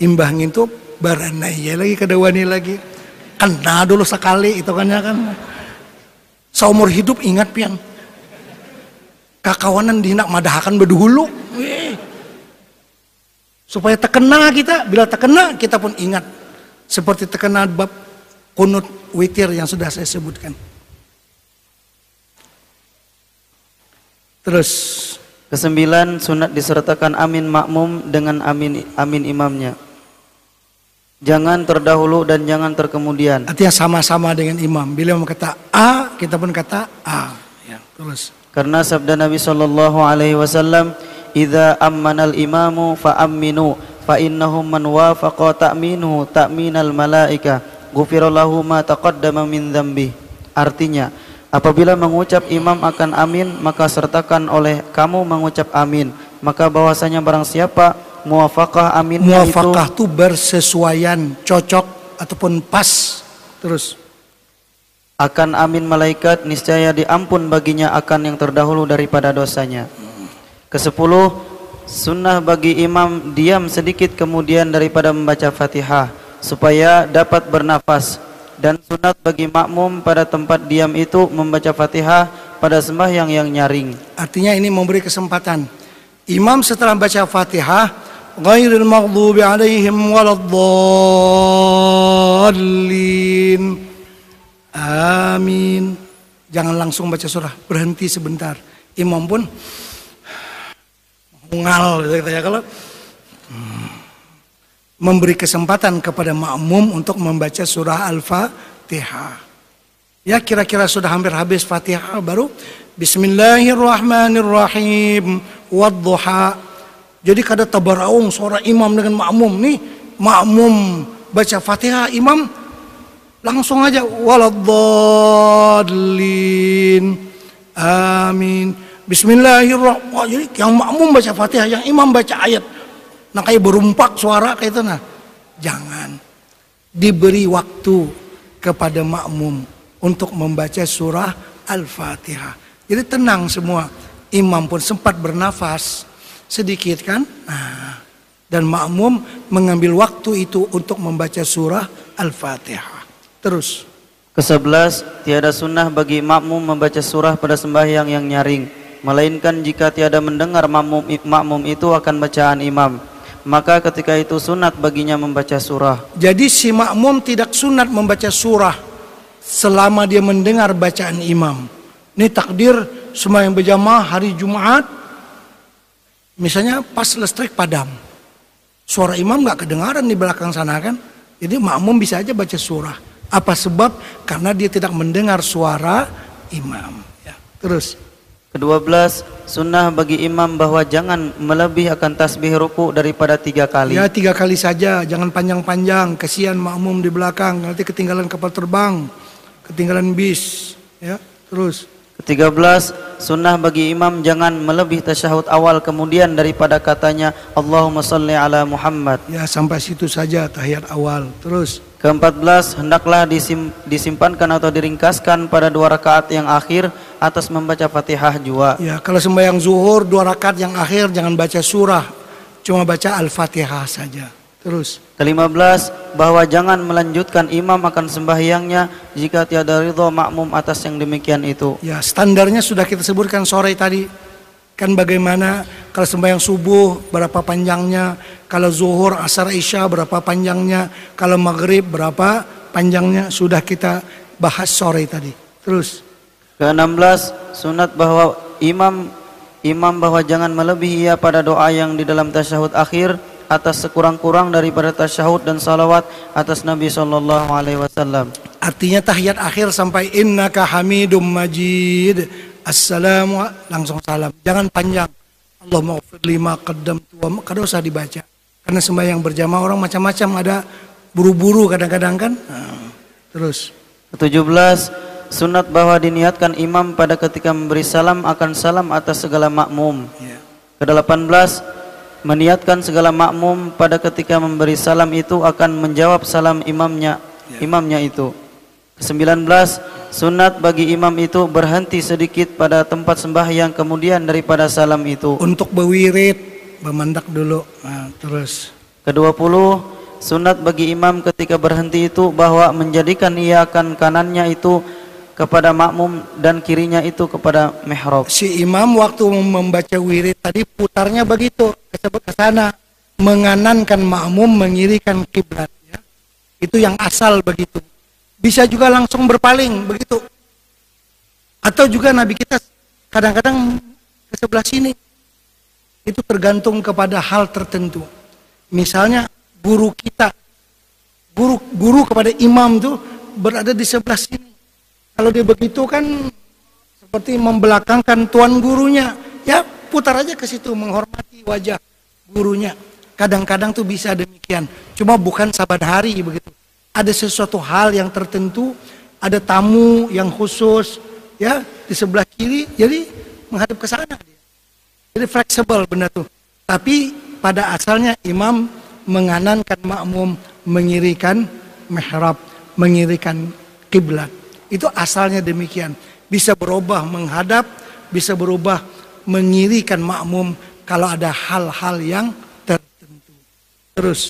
Imbangin tuh baranai lagi kedawani lagi. Kena dulu sekali itu kan ya kan. Seumur hidup ingat pian. Kakawanan dinak madahakan berdahulu. Supaya terkena kita, bila terkena kita pun ingat. Seperti terkena bab kunut witir yang sudah saya sebutkan. Terus, kesembilan, sunat disertakan amin makmum dengan amin imamnya. Jangan terdahulu dan jangan terkemudian. Artinya sama-sama dengan imam. Bila kata A, kita pun kata A. Ya, terus. Karena sabda Nabi SAW, "Idza ammanal imamu fa'amminu, fa innahum man wafaqa ta'minuhu ta'minal malaika, ghufira lahu ma taqaddama min dzambi." Artinya, apabila mengucap imam akan amin, maka sertakan oleh kamu mengucap amin, maka bahwasanya barang siapa muwafaqah amin itu bersesuaian, cocok ataupun pas. Terus, akan amin malaikat, niscaya diampun baginya akan yang terdahulu daripada dosanya. Kesepuluh, sunnah bagi imam diam sedikit kemudian daripada membaca Fatihah supaya dapat bernafas, dan sunat bagi makmum pada tempat diam itu membaca Fatihah pada sembahyang yang nyaring. Artinya ini memberi kesempatan imam setelah baca Fatihah, ghairil maghdubi alaihim waladdallin, amin. Jangan langsung baca surah, berhenti sebentar. Imam pun mengal, kalau memberi kesempatan kepada makmum untuk membaca surah Al-Fatihah. Ya, kira-kira sudah hampir habis Fatihah, baru Bismillahirrahmanirrahim wadduha. Jadi kada tabaraung suara imam dengan makmum nih. Makmum baca Fatihah, imam langsung aja waladdallin, amin. Bismillahirrahmanirrahim. Oh, jadi yang makmum baca Fatihah, yang imam baca ayat. Nah, kayak berumpak suara kayak itu nah. Jangan. Diberi waktu kepada makmum untuk membaca surah Al-Fatihah. Jadi tenang semua. Imam pun sempat bernafas sedikit kan, nah, dan makmum mengambil waktu itu untuk membaca surah Al-Fatihah. Terus, kesebelas, tiada sunnah bagi makmum membaca surah pada sembahyang yang nyaring, melainkan jika tiada mendengar makmum itu akan bacaan imam, maka ketika itu sunat baginya membaca surah. Jadi si makmum tidak sunat membaca surah selama dia mendengar bacaan imam. Ini takdir sembahyang berjamaah hari Jumat, misalnya pas listrik padam, suara imam nggak kedengaran di belakang sana kan, jadi makmum bisa aja baca surah. Apa sebab? Karena dia tidak mendengar suara imam. Ya, terus. Kedua belas, sunnah bagi imam bahwa jangan melebih akan tasbih ruku daripada 3 kali. Ya, 3 kali saja, jangan panjang-panjang. Kasihan makmum di belakang, nanti ketinggalan kapal terbang, ketinggalan bis. Ya, terus. Ketiga belas, sunnah bagi imam jangan melebih tasyahud awal kemudian daripada katanya Allahumma salli ala Muhammad. Ya, sampai situ saja tahiyat awal. Terus. Ke-14, hendaklah disimpankan atau diringkaskan pada 2 rakaat yang akhir atas membaca Fatihah jua. Ya, kalau sembahyang zuhur 2 rakaat yang akhir jangan baca surah, cuma baca Al-Fatihah saja. Terus. Ke-15, bahwa jangan melanjutkan imam akan sembahyangnya jika tiada ridho makmum atas yang demikian itu. Ya, standarnya sudah kita sebutkan sore tadi. Kan bagaimana kalau sembahyang subuh berapa panjangnya, kalau zuhur, asar, isya berapa panjangnya, kalau maghrib berapa panjangnya, sudah kita bahas sore tadi. Terus. Ke-16, sunat bahwa imam bahwa jangan melebihi ia pada doa yang di dalam tasyahud akhir atas sekurang-kurang daripada tasyahud dan salawat atas Nabi Shallallahu Alaihi Wasallam. Artinya tahiyat akhir sampai innaka hamidum majid, assalamu langsung salam, jangan panjang. Allahumma ghfir lima qaddamtu wa kada usah dibaca, karena sembahyang berjamaah orang macam-macam, ada buru-buru kadang-kadang kan. Terus. Ke-17, sunat bahwa diniatkan imam pada ketika memberi salam akan salam atas segala makmum. Yeah. Ke-18, meniatkan segala makmum pada ketika memberi salam itu akan menjawab salam imamnya itu. Ke-19, sunat bagi imam itu berhenti sedikit pada tempat sembahyang kemudian daripada salam itu untuk berwirid, memandak dulu. Nah, terus. Ke-20, sunat bagi imam ketika berhenti itu bahwa menjadikan ia akan kanannya itu kepada makmum dan kirinya itu kepada mihrab. Si imam waktu membaca wirid tadi putarnya begitu ke sana, menganankan makmum, mengirikan kiblatnya. Itu yang asal begitu. Bisa juga langsung berpaling begitu. Atau juga Nabi kita kadang-kadang ke sebelah sini. Itu tergantung kepada hal tertentu. Misalnya guru kita guru kepada imam tu berada di sebelah sini. Kalau dia begitu kan seperti membelakangkan tuan gurunya. Ya putar aja ke situ, menghormati wajah gurunya. Kadang-kadang tuh bisa demikian. Cuma bukan saban hari begitu. Ada sesuatu hal yang tertentu, ada tamu yang khusus, ya di sebelah kiri, jadi menghadap ke sana. Jadi fleksibel benda tuh. Tapi pada asalnya imam menganankan makmum, mengirikan mihrab, mengirikan kiblat. Itu asalnya demikian. Bisa berubah menghadap, bisa berubah mengirikan makmum kalau ada hal-hal yang tertentu. Terus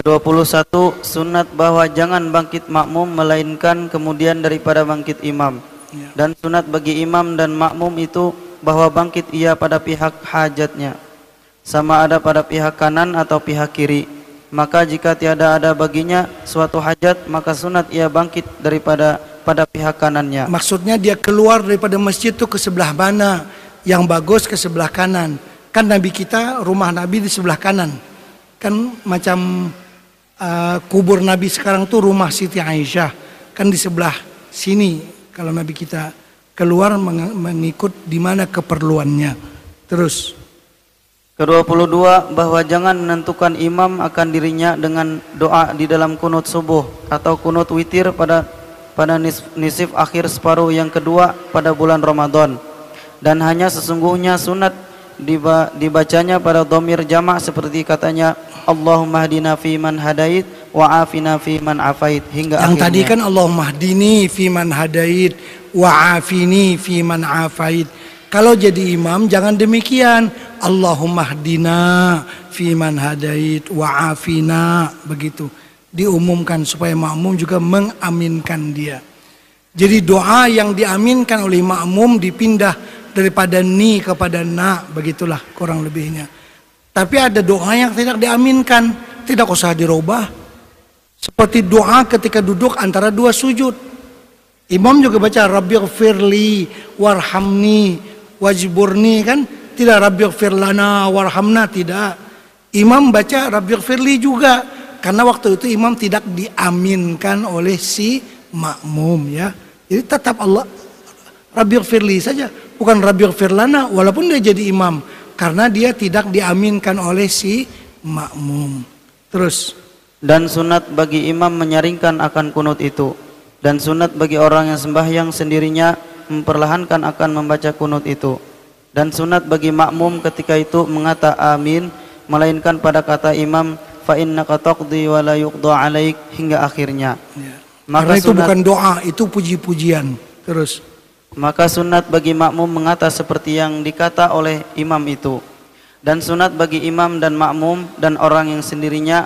21, sunat bahwa jangan bangkit makmum melainkan kemudian daripada bangkit imam. Ya. Dan sunat bagi imam dan makmum itu bahwa bangkit ia pada pihak hajatnya, sama ada pada pihak kanan atau pihak kiri. Maka jika tiada ada baginya suatu hajat, maka sunat ia bangkit daripada pada pihak kanannya. Maksudnya dia keluar daripada masjid itu ke sebelah mana? Yang bagus ke sebelah kanan. Kan Nabi kita, rumah Nabi di sebelah kanan. Kan macam kubur Nabi sekarang tuh rumah Siti Aisyah. Kan di sebelah sini. Kalau Nabi kita keluar mengikut di mana keperluannya. Terus. Ke-22, bahwa jangan menentukan imam akan dirinya dengan doa di dalam kunut subuh atau kunut witir pada nisif akhir separuh yang kedua pada bulan Ramadan, dan hanya sesungguhnya sunat dibacanya pada dhamir jamak seperti katanya Allahumma hdina fi man hadait wa afina fi man afait hingga yang akhirnya. Yang tadi kan Allahumma hdini fi man hadait wa afini fi man afait. Kalau jadi imam jangan demikian, Allahumma hdina fi man hadait wa afina, begitu diumumkan supaya makmum juga mengaminkan dia. Jadi doa yang diaminkan oleh makmum dipindah daripada ni kepada na, begitulah kurang lebihnya. Tapi ada doa yang tidak diaminkan, tidak usah dirubah. Seperti doa ketika duduk antara dua sujud. Imam juga baca Rabbighfirli warhamni wajburni, kan? Tidak Rabbighfir lana warhamna, tidak. Imam baca Rabbighfirli juga. Karena waktu itu imam tidak diaminkan oleh si makmum, ya. Jadi tetap Allah Rabbighfirli saja, bukan Rabbighfir lana walaupun dia jadi imam, karena dia tidak diaminkan oleh si makmum. Terus, dan sunat bagi imam menyaringkan akan kunut itu, dan sunat bagi orang yang sembahyang sendirinya memperlahankan akan membaca kunut itu, dan sunat bagi makmum ketika itu mengata amin melainkan pada kata imam fa innaka taqdi wa la yuqda alaik hingga akhirnya. Ya. Maka karena itu sunat, bukan doa, itu puji-pujian. Terus, maka sunat bagi makmum mengata seperti yang dikata oleh imam itu, dan sunat bagi imam dan makmum dan orang yang sendirinya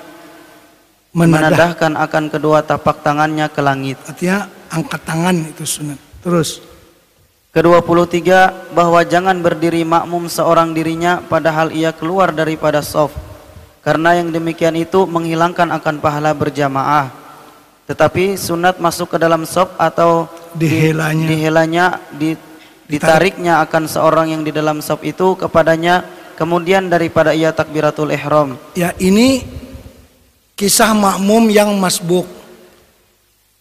menadahkan akan kedua tapak tangannya ke langit. Artinya angkat tangan itu sunat. Terus, ke-23, bahwa jangan berdiri makmum seorang dirinya padahal ia keluar daripada shaf, karena yang demikian itu menghilangkan akan pahala berjamaah. Tetapi sunat masuk ke dalam shaf atau ditariknya akan seorang yang di dalam shaf itu kepadanya kemudian daripada ia takbiratul ihram. Ya, ini kisah makmum yang masbuk.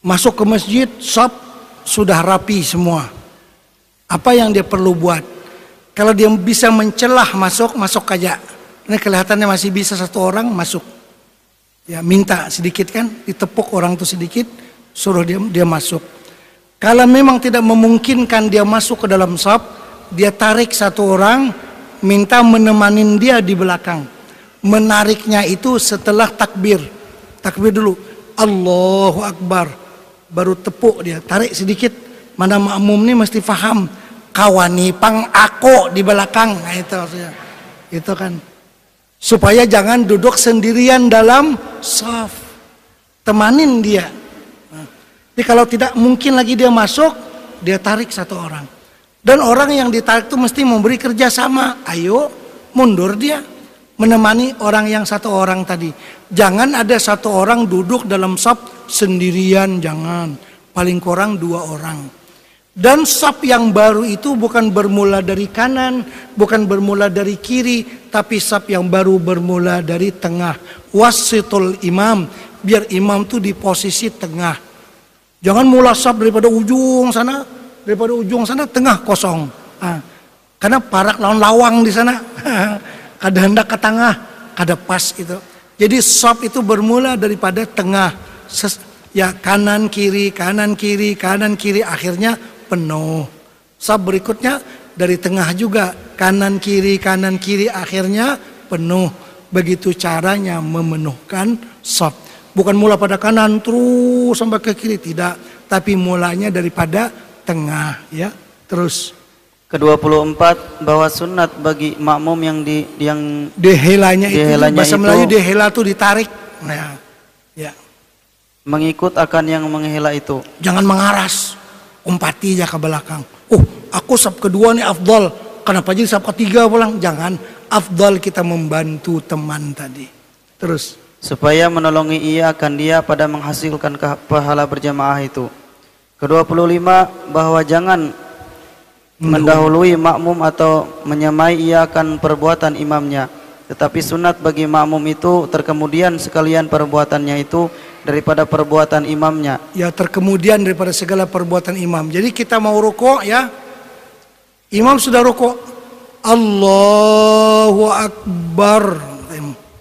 Masuk ke masjid, shaf sudah rapi semua. Apa yang dia perlu buat? Kalau dia bisa mencelah masuk, masuk aja. Ini kelihatannya masih bisa satu orang masuk, ya minta sedikit kan, ditepuk orang itu sedikit, suruh dia masuk. Kalau memang tidak memungkinkan dia masuk ke dalam shaf, dia tarik satu orang, minta menemanin dia di belakang. Menariknya itu setelah takbir, takbir dulu, Allahu Akbar, baru tepuk dia, tarik sedikit. Mana makmum ini mesti faham, kawani pang ako di belakang, nah, itu maksudnya, itu kan. Supaya jangan duduk sendirian dalam shaf, temanin dia. Jadi kalau tidak mungkin lagi dia masuk, dia tarik satu orang. Dan orang yang ditarik itu mesti memberi kerjasama. Ayo mundur dia, menemani orang yang satu orang tadi. Jangan ada satu orang duduk dalam shaf sendirian, jangan. Paling kurang dua orang. Dan shaf yang baru itu bukan bermula dari kanan, bukan bermula dari kiri, tapi shaf yang baru bermula dari tengah. Wasitul imam, biar imam tuh di posisi tengah. Jangan mulasab daripada ujung sana, tengah kosong. Karena para lawan-lawang di sana, kada hendak ke tengah, kada pas itu. Jadi sab itu bermula daripada tengah. Ya kanan kiri, kanan kiri, kanan kiri, akhirnya penuh. Sab berikutnya dari tengah juga, kanan kiri, akhirnya penuh. Begitu caranya memenuhkan sab. Bukan mula pada kanan terus sampai ke kiri, tidak, tapi mulanya daripada tengah, ya. Terus ke-24 bahwa sunat bagi makmum yang dihelanya itu, bahasa Melayu dihela itu ditarik. Nah, ya. Mengikut akan yang menghela itu. Jangan mengaras, umpati aja ke belakang. Aku sab kedua nih afdal. Kenapa jadi sab ketiga pulang? Jangan, afdal kita membantu teman tadi. Terus supaya menolongi ia akan dia pada menghasilkan pahala berjamaah itu. Ke-25 bahwa jangan mendahului makmum atau menyamai ia akan perbuatan imamnya, tetapi sunat bagi makmum itu terkemudian sekalian perbuatannya itu daripada perbuatan imamnya. Ya, terkemudian daripada segala perbuatan imam. Jadi kita mau rukuk, ya, imam sudah rukuk, Allahu Akbar.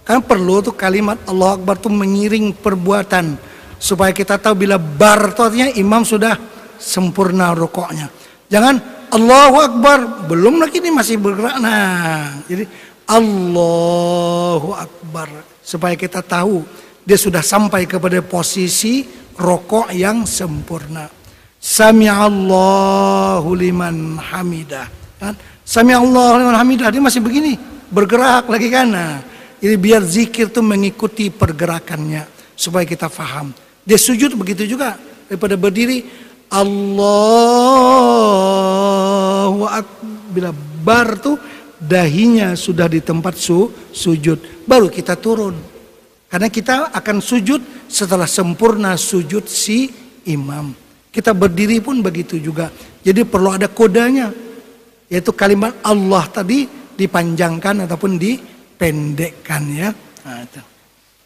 Kan perlu tuh kalimat Allah Akbar tuh mengiring perbuatan, supaya kita tahu bila bar itu artinya imam sudah sempurna rukuknya. Jangan Allahu Akbar, belum lagi ini masih bergerak. Nah, jadi Allahu Akbar supaya kita tahu dia sudah sampai kepada posisi rukuk yang sempurna. Sami'allahu liman hamidah. Kan? Sami'allahu liman hamidah dia masih begini, bergerak lagi kan. Nah, jadi biar zikir itu mengikuti pergerakannya supaya kita faham. Dia sujud begitu juga, daripada berdiri Allahu Akbar, bila bar tuh dahinya sudah di tempat sujud, baru kita turun. Karena kita akan sujud setelah sempurna sujud si imam. Kita berdiri pun begitu juga. Jadi perlu ada kodanya, yaitu kalimat Allah tadi dipanjangkan ataupun dipendekkan, ya. Nah, itu.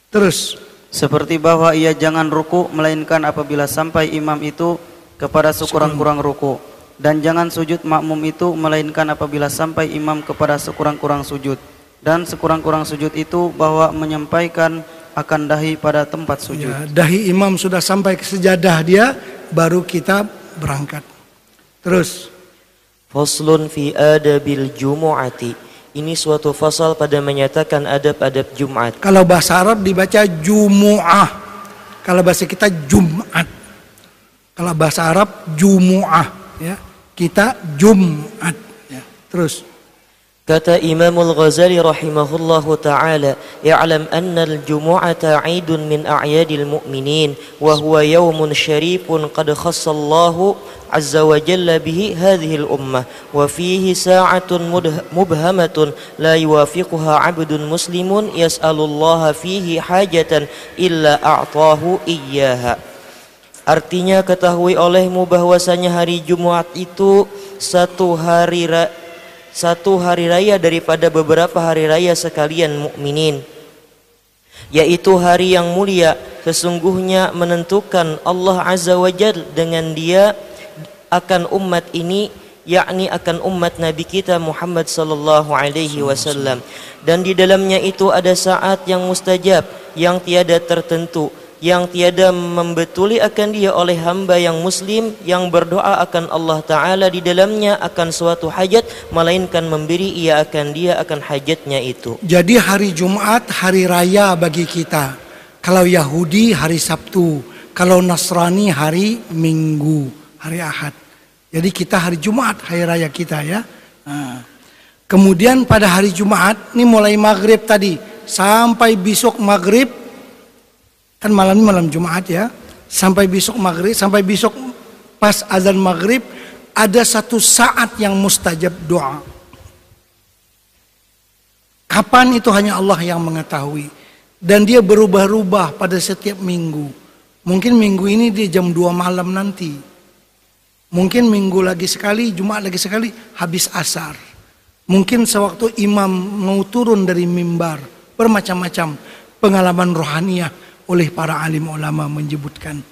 Terus seperti bahwa ia jangan ruku melainkan apabila sampai imam itu kepada sekurang-kurang ruku, dan jangan sujud makmum itu melainkan apabila sampai imam kepada sekurang-kurang sujud, dan sekurang-kurang sujud itu bahwa menyampaikan akan dahi pada tempat sujud. Ya, dahi imam sudah sampai ke sejadah dia, baru kita berangkat. Terus faslun fi adabil jumu'ati. Ini suatu fasal pada menyatakan adab-adab Jumat. Kalau bahasa Arab dibaca Jumu'ah, kalau bahasa kita Jumat. Kalau bahasa Arab Jumu'ah, ya, kita Jumat, ya. Terus kata Imam Al-Ghazali rahimahullahu ta'ala, ya'lam anna al-jumu'ata 'aidun min a'yadil mu'minin wa huwa yawmun syarifun qad khassallahu azza wa jalla bihi hadhihi al-ummah wa fihi sa'atun mubhamatun la yuwafiquha 'abdun muslimun yas'alullaha fihi hajatan illa a'tahu iyyaha. Artinya, ketahui olehmu bahwasanya hari Jumat itu satu hari raya daripada beberapa hari raya sekalian mukminin, yaitu hari yang mulia. Sesungguhnya menentukan Allah azza wa jalla dengan dia akan umat ini, yakni akan umat Nabi kita Muhammad sallallahu alaihi wasallam, dan di dalamnya itu ada saat yang mustajab, yang tiada tertentu, yang tiada membetuli akan dia oleh hamba yang muslim, yang berdoa akan Allah Ta'ala di dalamnya akan suatu hajat, melainkan memberi ia akan dia akan hajatnya itu. Jadi hari Jumat hari raya bagi kita. Kalau Yahudi hari Sabtu, kalau Nasrani hari Minggu, hari Ahad. Jadi kita hari Jumat hari raya kita, ya. Nah, kemudian pada hari Jumat ini mulai maghrib tadi sampai besok maghrib, kan malam ini malam Jumat, ya, sampai besok maghrib, sampai besok pas azan maghrib ada satu saat yang mustajab doa. Kapan itu hanya Allah yang mengetahui, dan dia berubah-ubah pada setiap minggu. Mungkin minggu ini dia jam 2 malam nanti. Mungkin minggu lagi sekali, Jumat lagi sekali, habis asar. Mungkin sewaktu imam mau turun dari mimbar, bermacam-macam pengalaman rohaniah. oleh para alim ulama menyebutkan.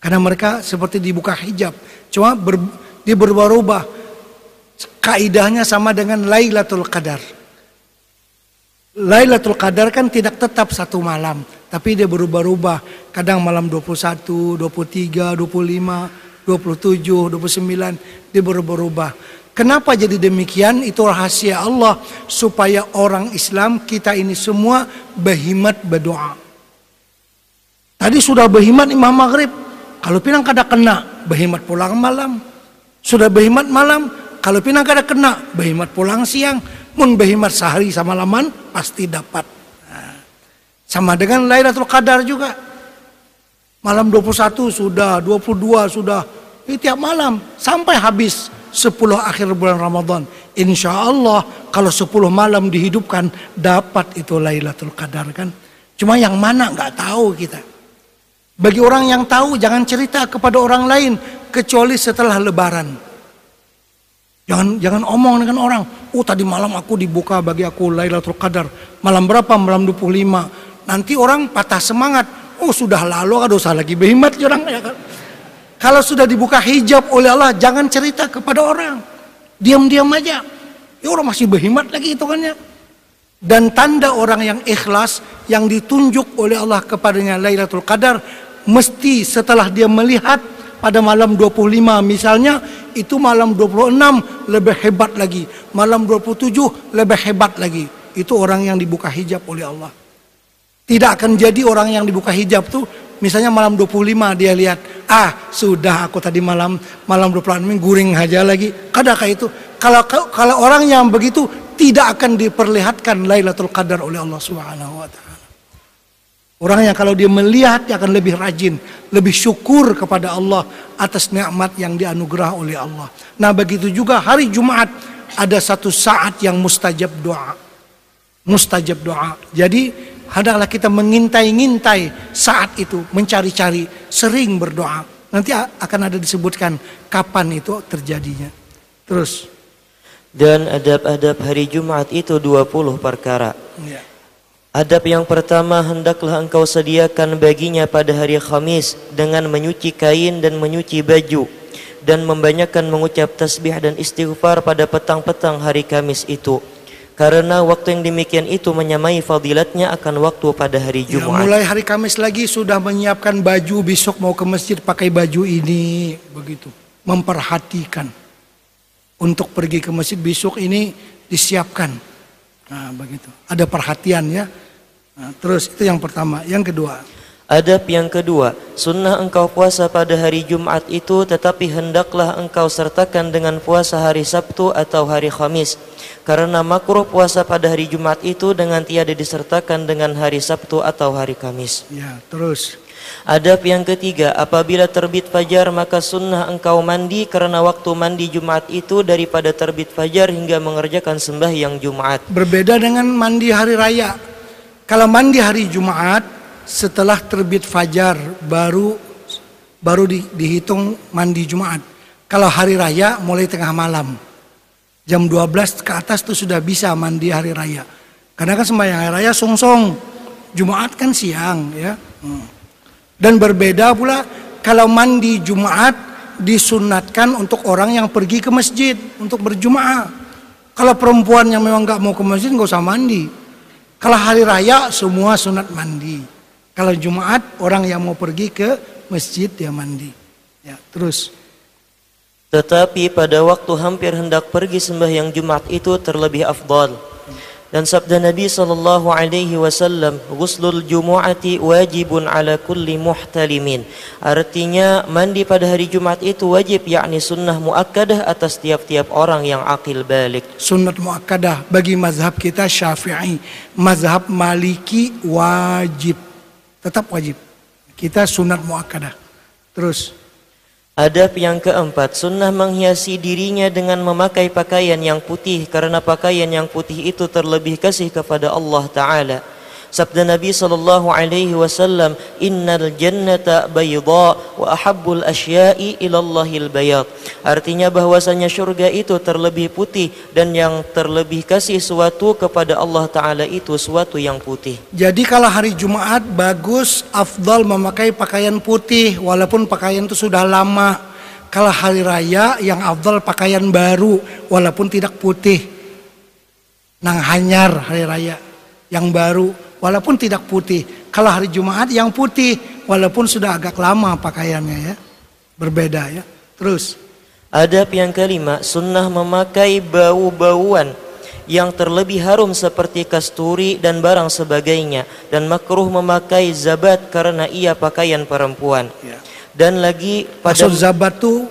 Karena mereka seperti dibuka hijab, cuma dia berubah-ubah. Kaidahnya sama dengan Lailatul Qadar. Lailatul Qadar kan tidak tetap satu malam, tapi dia berubah-ubah. Kadang malam 21, 23, 25, 27, 29, dia berubah-ubah. Kenapa jadi demikian? Itu rahasia Allah supaya orang Islam kita ini semua behimat berdoa. Tadi sudah behimat imam maghrib, kalau pinang kada kena, behimat pulang malam. Sudah behimat malam, kalau pinang kada kena, behimat pulang siang. Mun behimat sehari sama laman pasti dapat. Nah, sama dengan Lailatul Qadar juga. Malam 21 sudah, 22 sudah. Ini tiap malam sampai habis 10 akhir bulan Ramadan. Insya Allah kalau 10 malam dihidupkan dapat itu Lailatul Qadar kan. Cuma yang mana nggak tahu kita. Bagi orang yang tahu jangan cerita kepada orang lain kecuali setelah Lebaran. Jangan omong dengan orang. Oh tadi malam aku dibuka bagi aku Lailatul Qadar. Malam berapa? Malam 25. Nanti orang patah semangat. Oh sudah lalu ada dosa lagi berhimat orang ya kan. Kalau sudah dibuka hijab oleh Allah, jangan cerita kepada orang. Diam-diam aja. Ya orang masih berhimat lagi hitungannya. Dan tanda orang yang ikhlas, yang ditunjuk oleh Allah kepadanya Lailatul Qadar, mesti setelah dia melihat pada malam 25 misalnya, itu malam 26 lebih hebat lagi. Malam 27 lebih hebat lagi. Itu orang yang dibuka hijab oleh Allah. Tidak akan jadi orang yang dibuka hijab tuh, misalnya malam 25 dia lihat, ah sudah aku tadi malam 26 guring aja lagi. Kadakah itu? Kalau orang yang begitu tidak akan diperlihatkan Lailatul Qadar oleh Allah Subhanahu wa taala. Orang yang kalau dia melihat dia akan lebih rajin, lebih syukur kepada Allah atas nikmat yang dianugerah oleh Allah. Nah, begitu juga hari Jumat ada satu saat yang mustajab doa. Mustajab doa. Jadi hendaklah kita mengintai-ngintai saat itu, mencari-cari, sering berdoa. Nanti akan ada disebutkan kapan itu terjadinya. Terus. Dan adab-adab hari Jumat itu 20 perkara. Ya. Adab yang pertama, hendaklah engkau sediakan baginya pada hari Khamis dengan menyuci kain dan menyuci baju, dan membanyakkan mengucap tasbih dan istighfar pada petang-petang hari Kamis itu. Karena waktu yang demikian itu menyamai fadilatnya akan waktu pada hari Jumat. Ya, mulai hari Kamis lagi sudah menyiapkan baju, besok mau ke masjid pakai baju ini, begitu. Memperhatikan untuk pergi ke masjid besok ini disiapkan. Nah, begitu. Ada perhatiannya. Nah, terus itu yang pertama. Yang kedua. Adab yang kedua, sunnah engkau puasa pada hari Jumat itu, tetapi hendaklah engkau sertakan dengan puasa hari Sabtu atau hari Khamis. Karena makruh puasa pada hari Jumat itu dengan tiada disertakan dengan hari Sabtu atau hari Kamis. Ya, terus. Adab yang ketiga, apabila terbit fajar maka sunnah engkau mandi, karena waktu mandi Jumat itu daripada terbit fajar hingga mengerjakan sembahyang Jumat. Berbeda dengan mandi hari raya. Kalau mandi hari Jumat setelah terbit fajar baru dihitung mandi Jumat. Kalau hari raya mulai tengah malam. Jam 12 ke atas itu sudah bisa mandi hari raya. Karena kan sembahyang hari raya songsong. Jumat kan siang ya. Dan berbeda pula kalau mandi Jumat disunatkan untuk orang yang pergi ke masjid untuk berjumaat. Kalau perempuan yang memang nggak mau ke masjid nggak usah mandi. Kalau hari raya semua sunat mandi. Kalau Jumat orang yang mau pergi ke masjid dia mandi. Ya, terus. Tetapi pada waktu hampir hendak pergi sembahyang Jumat itu terlebih afdal. Dan sabda Nabi sallallahu alaihi wasallam, "Ghuslul jumu'ati wajibun ala kulli muhtalimin." Artinya mandi pada hari Jumat itu wajib, yakni sunnah muakkadah atas tiap-tiap orang yang akil balik. Sunnah muakkadah bagi mazhab kita Syafi'i, mazhab Maliki wajib. Tetap wajib. Kita sunat muakkadah. Terus. Adab yang keempat, sunnah menghiasi dirinya dengan memakai pakaian yang putih, karena pakaian yang putih itu terlebih kasih kepada Allah Ta'ala. Sabda Nabi sallallahu alaihi wasallam, "Innal jannata bayda wa ahabbul asya'i ila Allahil bayad." Artinya bahwasanya syurga itu terlebih putih dan yang terlebih kasih suatu kepada Allah Taala itu suatu yang putih. Jadi kalau hari Jumat bagus, afdal memakai pakaian putih walaupun pakaian itu sudah lama. Kalau hari raya yang afdal pakaian baru walaupun tidak putih. Nang hanyar hari raya yang baru walaupun tidak putih. Kalau hari Jumat yang putih walaupun sudah agak lama pakaiannya ya. Berbeda ya. Terus adab yang kelima, sunnah memakai bau-bauan yang terlebih harum seperti kasturi dan barang sebagainya, dan makruh memakai zabat karena ia pakaian perempuan. Ya. Dan lagi pada zabat itu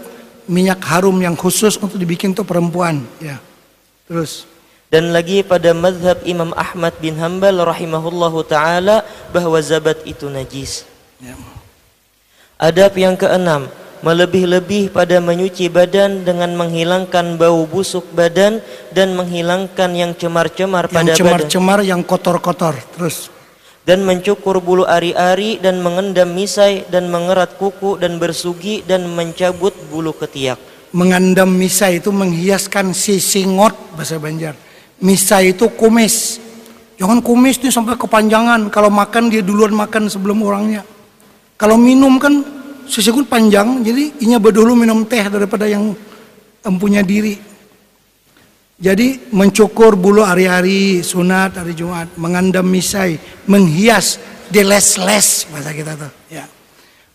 minyak harum yang khusus untuk dibikin untuk perempuan ya. Terus dan lagi pada mazhab Imam Ahmad bin Hanbal rahimahullahu taala bahwa zabat itu najis ya. Adab yang keenam, melebih-lebih pada menyuci badan dengan menghilangkan bau busuk badan dan menghilangkan yang cemar-cemar pada badan, yang cemar-cemar yang kotor-kotor. Terus dan mencukur bulu ari-ari dan mengendam misai dan mengerat kuku dan bersugi dan mencabut bulu ketiak. Mengendam misai itu menghiaskan sisingot bahasa Banjar. Misai itu kumis. Jangan kumis itu sampai kepanjangan. Kalau makan dia duluan makan sebelum orangnya. Kalau minum kan sisingot panjang, jadi inya berdulu minum teh daripada yang empunya diri. Jadi mencukur bulu hari-hari sunat hari Jumat, mengandam misai, menghias, diles-les bahasa kita tuh ya.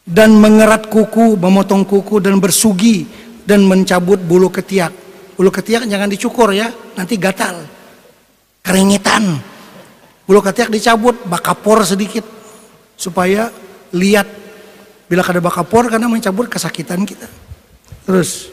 Dan mengerat kuku, memotong kuku dan bersugi dan mencabut bulu ketiak. Bulu ketiak jangan dicukur ya, nanti gatal. Keringitan. Bulu ketiak dicabut, bakapor sedikit supaya lihat. Bila kada bakapor karena mencabut kesakitan kita. Terus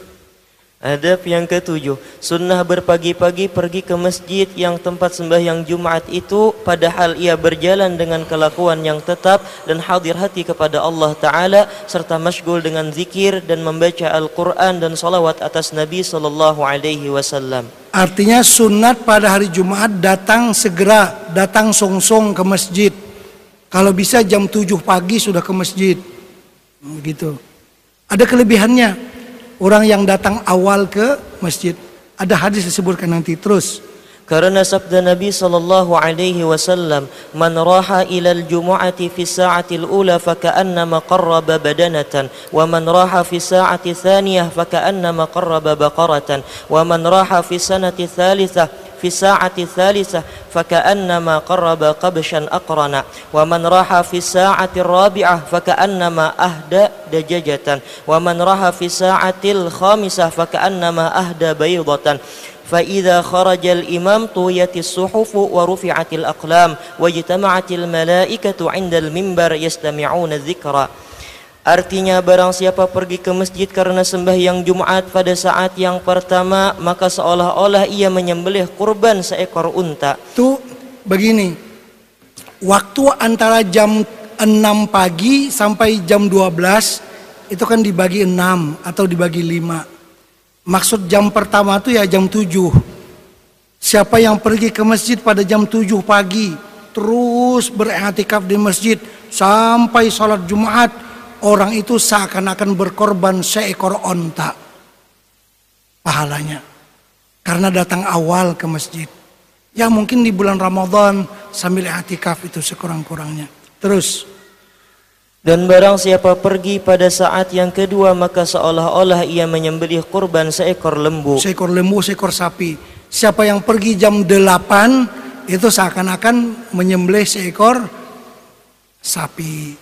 adab yang ketujuh, sunnah berpagi-pagi pergi ke masjid yang tempat sembahyang Jumat itu padahal ia berjalan dengan kelakuan yang tetap dan hadir hati kepada Allah Ta'ala serta masyghul dengan zikir dan membaca Al-Quran dan salawat atas Nabi Sallallahu Alaihi Wasallam. Artinya sunat pada hari Jumat datang segera, datang songsong ke masjid. Kalau bisa jam 7 pagi sudah ke masjid. Begitu. Ada kelebihannya orang yang datang awal ke masjid. Ada hadis disebutkan nanti. Terus karena sabda Nabi sallallahu alaihi wasallam, "Man raha ila al-jumu'ati fi sa'atil ula fa ka'annama qarraba badanatan, wa man raha fi sa'ati tsaniyah fa ka'annama qarraba baqaratan, wa man raha fi sanati tsalitsah fi sa'ati tsalitsah fa ka'annama qarraba qabshan aqrana, wa man raha fi sa'ati rabi'ah fa ka'annama ahda dajajatan, wa man raha fi sa'atil khamisah fa ka'annama ahda baydatan." فإذا خرج الإمام طويت الصحف ورفعت الأقلام واجتمعت الملائكة عند المنبر يستمعون الذكر. Artinya barang siapa pergi ke masjid karena sembahyang Jumat pada saat yang pertama, maka seolah-olah ia menyembelih kurban seekor unta. Itu begini, waktu antara jam 6 pagi sampai jam 12 itu kan dibagi 6 atau dibagi 5. Maksud jam pertama itu ya jam 7. Siapa yang pergi ke masjid pada jam 7 pagi terus beriktikaf di masjid sampai sholat Jumat, orang itu seakan-akan berkorban seekor onta pahalanya karena datang awal ke masjid. Ya mungkin di bulan Ramadan sambil iktikaf itu sekurang-kurangnya. Terus dan barang siapa pergi pada saat yang kedua, maka seolah-olah ia menyembelih kurban seekor lembu. Seekor lembu, seekor sapi. Siapa yang pergi jam 8 itu seakan-akan menyembelih seekor sapi.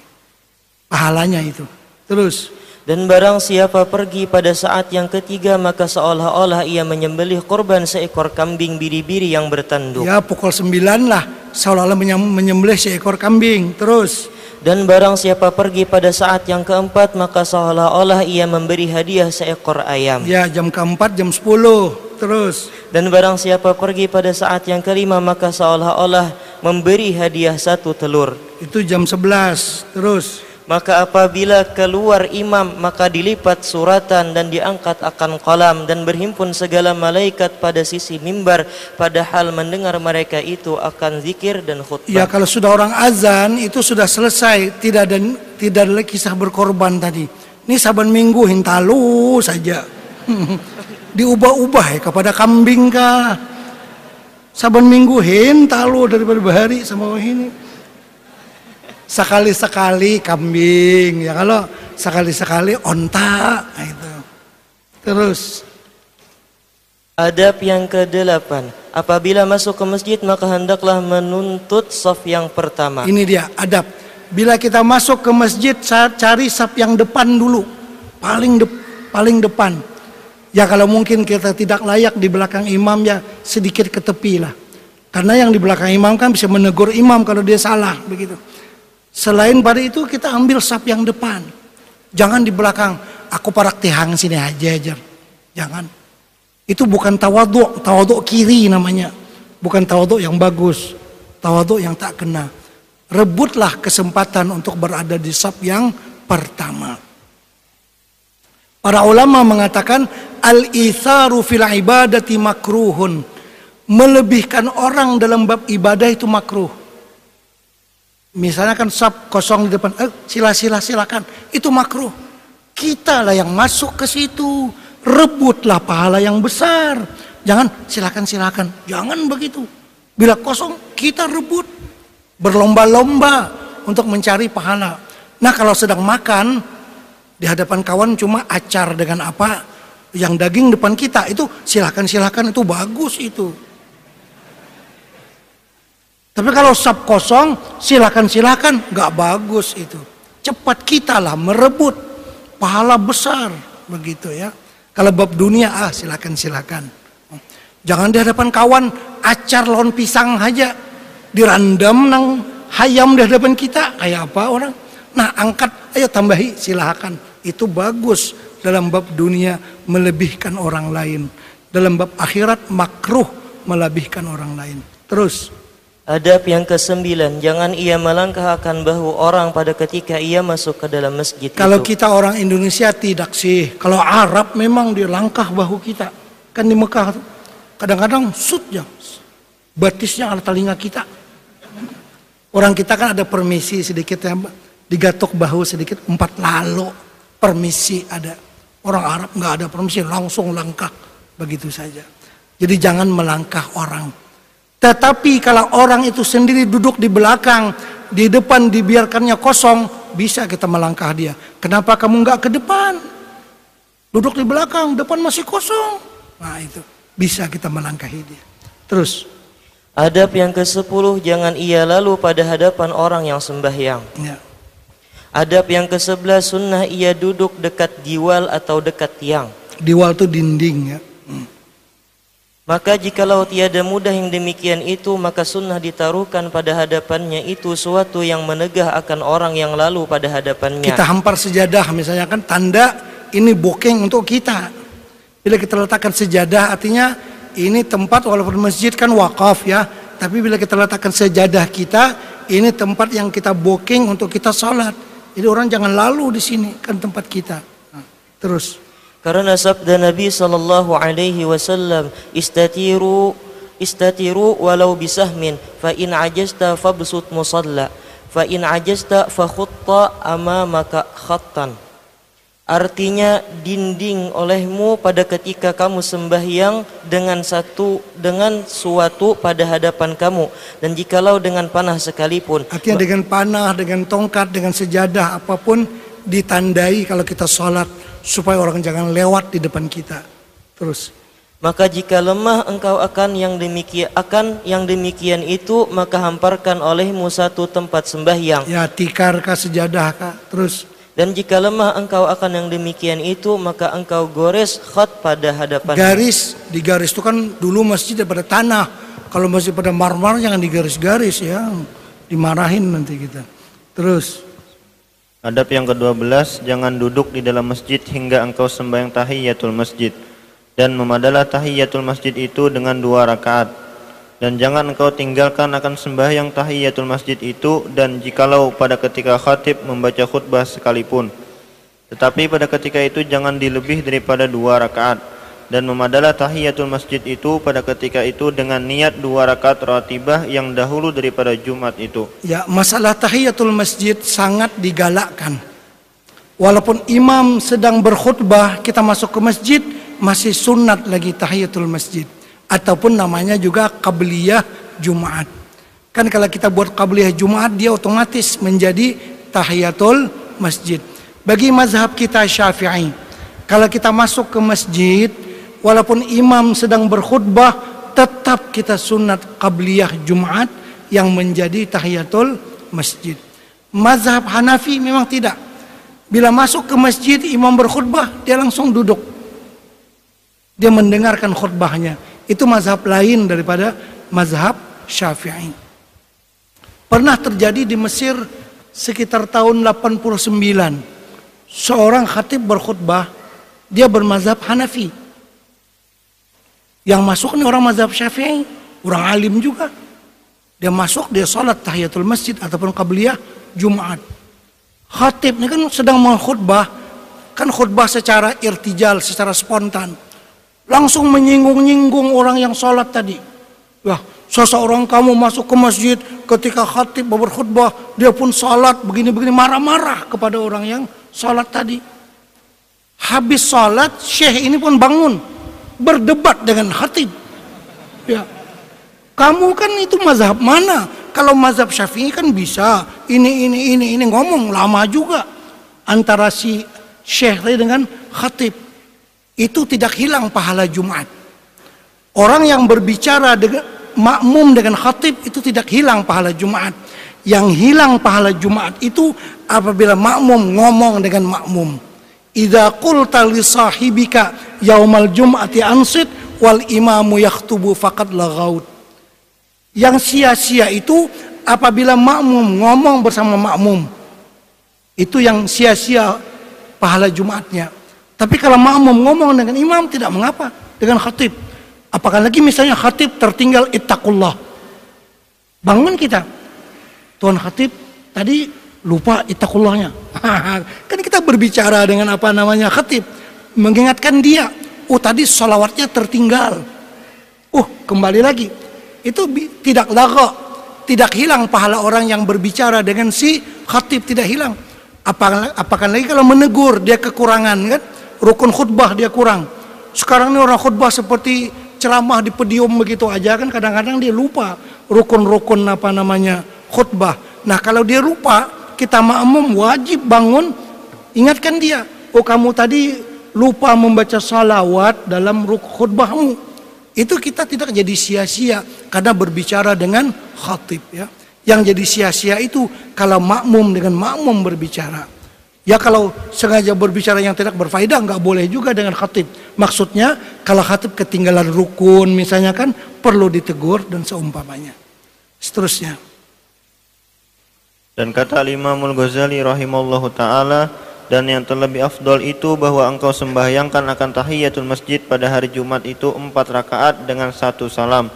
Pahalanya itu. Terus dan barang siapa pergi pada saat yang ketiga, maka seolah-olah ia menyembelih kurban seekor kambing biri-biri yang bertanduk. Ya pukul 9 lah seolah-olah menyembelih seekor kambing. Terus dan barang siapa pergi pada saat yang keempat, maka seolah-olah ia memberi hadiah seekor ayam. Ya jam keempat jam 10. Terus dan barang siapa pergi pada saat yang kelima, maka seolah-olah memberi hadiah satu telur. Itu jam 11. Terus Maka apabila keluar imam, maka dilipat suratan dan diangkat akan qalam, dan berhimpun segala malaikat pada sisi mimbar, padahal mendengar mereka itu akan zikir dan khutbah. Ya, kalau sudah orang azan itu sudah selesai, tidak ada kisah berkorban tadi. Ini saban minggu hintalu saja. Diubah-ubah ya, kepada kambing kah? Saban minggu hintalu daripada bahari sama ini. Sekali-sekali kambing, ya kalau sekali-sekali onta, nah itu. Terus adab yang ke-8, apabila masuk ke masjid maka hendaklah menuntut saf yang pertama. Ini dia adab. Bila kita masuk ke masjid, cari saf yang depan dulu, paling depan. Ya kalau mungkin kita tidak layak di belakang imam, ya sedikit ke tepi lah. Karena yang di belakang imam kan bisa menegur imam kalau dia salah begitu. Selain pada itu kita ambil saf yang depan. Jangan di belakang. Aku parak tihang sini aja. Jangan. Itu bukan tawaduk. Tawaduk kiri namanya. Bukan tawaduk yang bagus. Tawaduk yang tak kena. Rebutlah kesempatan untuk berada di saf yang pertama. Para ulama mengatakan al-itharu fil ibadati makruhun. Melebihkan orang dalam bab ibadah itu makruh. Misalnya kan saf kosong di depan, silakan, itu makruh. Kita lah yang masuk ke situ, rebutlah pahala yang besar. Jangan silakan, jangan begitu. Bila kosong kita rebut, berlomba-lomba untuk mencari pahala. Nah kalau sedang makan di hadapan kawan cuma acar dengan apa yang daging depan kita itu silakan, itu bagus itu. Tapi kalau saf kosong, silakan, nggak bagus itu. Cepat kita lah merebut pahala besar begitu ya. Kalau bab dunia silakan. Jangan di hadapan kawan acar lawan pisang aja, dirandam nang hayam di hadapan kita kayak apa orang. Nah angkat, ayo tambahi silakan. Itu bagus dalam bab dunia melebihkan orang lain. Dalam bab akhirat makruh melebihkan orang lain. Terus. Adab yang ke-9, jangan ia melangkah akan bahu orang pada ketika ia masuk ke dalam masjid. Kalau kita orang Indonesia tidak sih, kalau Arab memang dia langkah bahu kita. Kan di Mekah kadang-kadang sutnya, batisnya ada telinga kita. Orang kita kan ada permisi sedikit ya, digatok bahu sedikit, 4 lalo, permisi ada. Orang Arab nggak ada permisi, langsung langkah begitu saja. Jadi jangan melangkah orang. Tetapi kalau orang itu sendiri duduk di belakang, di depan dibiarkannya kosong, bisa kita melangkah dia. Kenapa kamu nggak ke depan? Duduk di belakang, depan masih kosong. Nah itu, bisa kita melangkahi dia. Terus. Adab yang ke-10, jangan ia lalu pada hadapan orang yang sembahyang. Ya. Adab yang ke-11, sunnah ia duduk dekat diwal atau dekat tiang. Diwal itu dinding ya. Maka jikalau tiada mudah yang demikian itu, maka sunnah ditaruhkan pada hadapannya itu suatu yang menegah akan orang yang lalu pada hadapannya. Kita hampar sejadah misalnya kan, tanda ini bokeng untuk kita. Bila kita letakkan sejadah artinya ini tempat, walaupun masjid kan wakaf ya, tapi bila kita letakkan sejadah kita, ini tempat yang kita bokeng untuk kita sholat. Jadi orang jangan lalu di sini, kan tempat kita. Nah, terus. Karena sabda Nabi SAW, istatiru walau bisahmin, fa in ajasta fabsut musalla, fa in ajasta fa khutta amamaka khattan. Artinya dinding olehmu pada ketika kamu sembahyang dengan suatu pada hadapan kamu, dan jikalau dengan panah sekalipun. Artinya dengan panah, dengan tongkat, dengan sejadah apapun ditandai kalau kita sholat, supaya orang jangan lewat di depan kita. Terus. Maka jika lemah engkau akan yang demikian itu, maka hamparkan olehmu satu tempat sembahyang. Ya, tikar kah, sejadah kah. Terus. Dan jika lemah engkau akan yang demikian itu, maka engkau gores khat pada hadapan. Garis, digaris itu kan dulu masjid daripada tanah. Kalau masjid pada marmar jangan digaris-garis ya. Dimarahin nanti kita. Terus. Adab yang ke-12, jangan duduk di dalam masjid hingga engkau sembahyang tahiyatul masjid, dan memadalah tahiyatul masjid itu dengan 2 rakaat. Dan jangan engkau tinggalkan akan sembahyang tahiyatul masjid itu, dan jikalau pada ketika khatib membaca khutbah sekalipun. Tetapi pada ketika itu jangan dilebih daripada 2 rakaat. Dan memadalah tahiyatul masjid itu pada ketika itu dengan niat 2 rakaat ratibah yang dahulu daripada Jumat itu. Ya, masalah tahiyatul masjid sangat digalakkan. Walaupun imam sedang berkhutbah, kita masuk ke masjid, masih sunat lagi tahiyatul masjid. Ataupun namanya juga qabliyah Jumat. Kan kalau kita buat qabliyah Jumat, dia otomatis menjadi tahiyatul masjid. Bagi mazhab kita Syafi'i, kalau kita masuk ke masjid, walaupun imam sedang berkhutbah, tetap kita sunat qabliyah Jumat yang menjadi tahiyatul masjid. Mazhab Hanafi memang tidak. Bila masuk ke masjid, imam berkhutbah, dia langsung duduk. Dia mendengarkan khutbahnya. Itu mazhab lain daripada mazhab Syafi'i. Pernah terjadi di Mesir sekitar tahun 89, seorang khatib berkhutbah, dia bermazhab Hanafi. Yang masuk ini orang mazhab Syafi'i, orang alim juga. Dia masuk, dia salat tahiyatul masjid ataupun qabliyah Jumat. Khatib ini kan sedang mengkhutbah, kan khutbah secara irtijal, secara spontan. Langsung menyinggung-nyinggung orang yang sholat tadi. Wah, seseorang kamu masuk ke masjid ketika khatib berkhutbah, dia pun sholat begini-begini, marah-marah kepada orang yang sholat tadi. Habis sholat, syekh ini pun bangun, berdebat dengan khatib. Ya, kamu kan itu mazhab mana? Kalau mazhab Syafi'i kan bisa, ini ngomong lama juga antara si syekh dengan khatib. Itu tidak hilang pahala Jumat. Orang yang berbicara dengan makmum dengan khatib itu tidak hilang pahala Jumat. Yang hilang pahala Jumat itu apabila makmum ngomong dengan makmum. Idza qulta li sahibika yaumal jum'ati ansit wal imamu yaktubu faqad laghaut. Yang sia-sia itu apabila makmum ngomong bersama makmum. Itu yang sia-sia pahala Jumatnya. Tapi kalau makmum ngomong dengan imam tidak mengapa, dengan khatib. Apakah lagi misalnya khatib tertinggal ittaqullah. Bangun kita. Tuan khatib tadi lupa ittaqullahnya. Kan kita berbicara dengan apa namanya khatib, mengingatkan dia, oh tadi sholawatnya tertinggal. Kembali lagi. Itu tidak lagha, tidak hilang pahala orang yang berbicara dengan si khatib, tidak hilang. Apakah lagi kalau menegur dia kekurangan kan? Rukun khutbah dia kurang. Sekarang ini orang khutbah seperti ceramah di podium begitu aja kan, kadang-kadang dia lupa rukun-rukun apa namanya khutbah. Nah kalau dia lupa, kita makmum wajib bangun ingatkan dia. Oh kamu tadi lupa membaca salawat dalam khutbahmu. Itu kita tidak jadi sia-sia karena berbicara dengan khatib ya. Yang jadi sia-sia itu kalau makmum dengan makmum berbicara. Ya kalau sengaja berbicara yang tidak berfaedah nggak boleh juga dengan khatib. Maksudnya kalau khatib ketinggalan rukun misalnya kan perlu ditegur dan seumpamanya. Seterusnya. Dan kata Imam Al-Ghazali rahimahullahu ta'ala, dan yang terlebih afdol itu bahwa engkau sembahyangkan akan tahiyatul masjid pada hari Jumat itu 4 rakaat dengan 1 salam.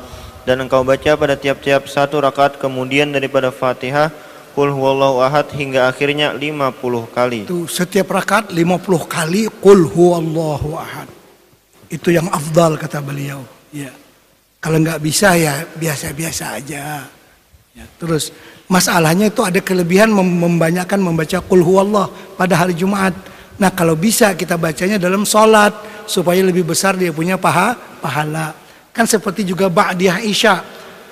Dan engkau baca pada tiap-tiap 1 rakaat kemudian daripada Fatihah, Qul huwallahu ahad hingga akhirnya 50 kali. Itu setiap rakaat 50 kali Qul huwallahu ahad. Itu yang afdal kata beliau. Ya. Kalau nggak bisa ya biasa-biasa aja. Ya. Terus masalahnya itu ada kelebihan membanyakkan membaca Qul huwallahu pada hari Jumat. Nah kalau bisa kita bacanya dalam sholat supaya lebih besar dia punya pahala. Kan seperti juga ba'diyah Isya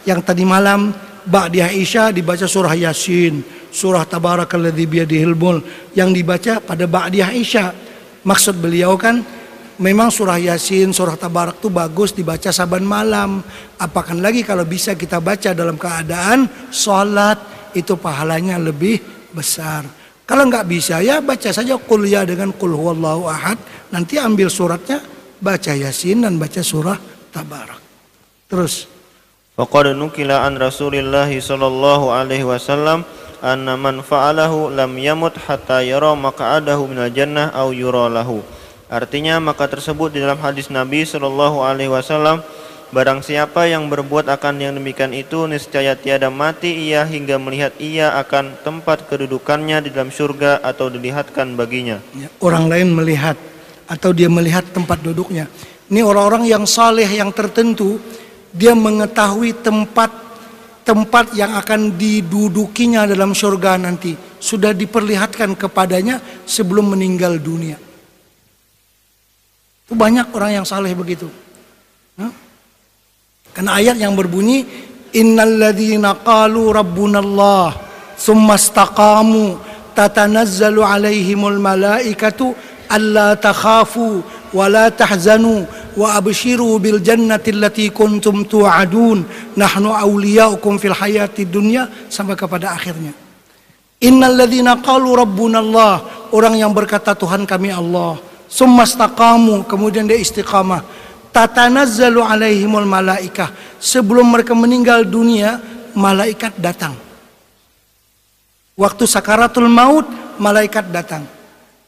yang tadi malam. Ba'diyah Isya dibaca surah Yasin, surah Tabarakalladzi biyadihil mulk yang dibaca pada ba'diyah Isya. Maksud beliau kan memang surah Yasin, surah Tabarak itu bagus dibaca saban malam. Apakan lagi kalau bisa kita baca dalam keadaan sholat, itu pahalanya lebih besar. Kalau nggak bisa ya baca saja kuliah dengan Qul huwallahu ahad, nanti ambil suratnya, baca Yasin dan baca surah Tabarak. Terus faqad nukila an Rasulillah sallallahu alaihi wasallam anna man fa'alahu lam yamut hatta yara maq'adahu minal jannah aw yura lahu. Artinya maka tersebut di dalam hadis Nabi sallallahu alaihi wasallam Barang siapa yang berbuat akan yang demikian itu, niscaya tiada mati ia hingga melihat ia akan tempat kedudukannya di dalam syurga atau dilihatkan baginya. Orang lain melihat atau dia melihat tempat duduknya. Ini orang-orang yang saleh yang tertentu, dia mengetahui tempat yang akan didudukinya dalam syurga nanti, sudah diperlihatkan kepadanya sebelum meninggal dunia. Itu banyak orang yang saleh begitu. Karena ayat yang berbunyi innalladzina qalu rabbunallah tsumma istaqamu tatanazzalu alaihimul malaikatu alla takhafu wa la tahzanu wa abshiru bil jannati allati kuntum tu'adun nahnu awliyaukum fil hayati dunya, sampai kepada akhirnya. Innalladzina qalu rabbunallah, orang yang berkata Tuhan kami Allah, summa istaqamu, kemudian dia istiqamah, tatanazzalu alaihimul malaikah, sebelum mereka meninggal dunia malaikat datang. Waktu sakaratul maut malaikat datang.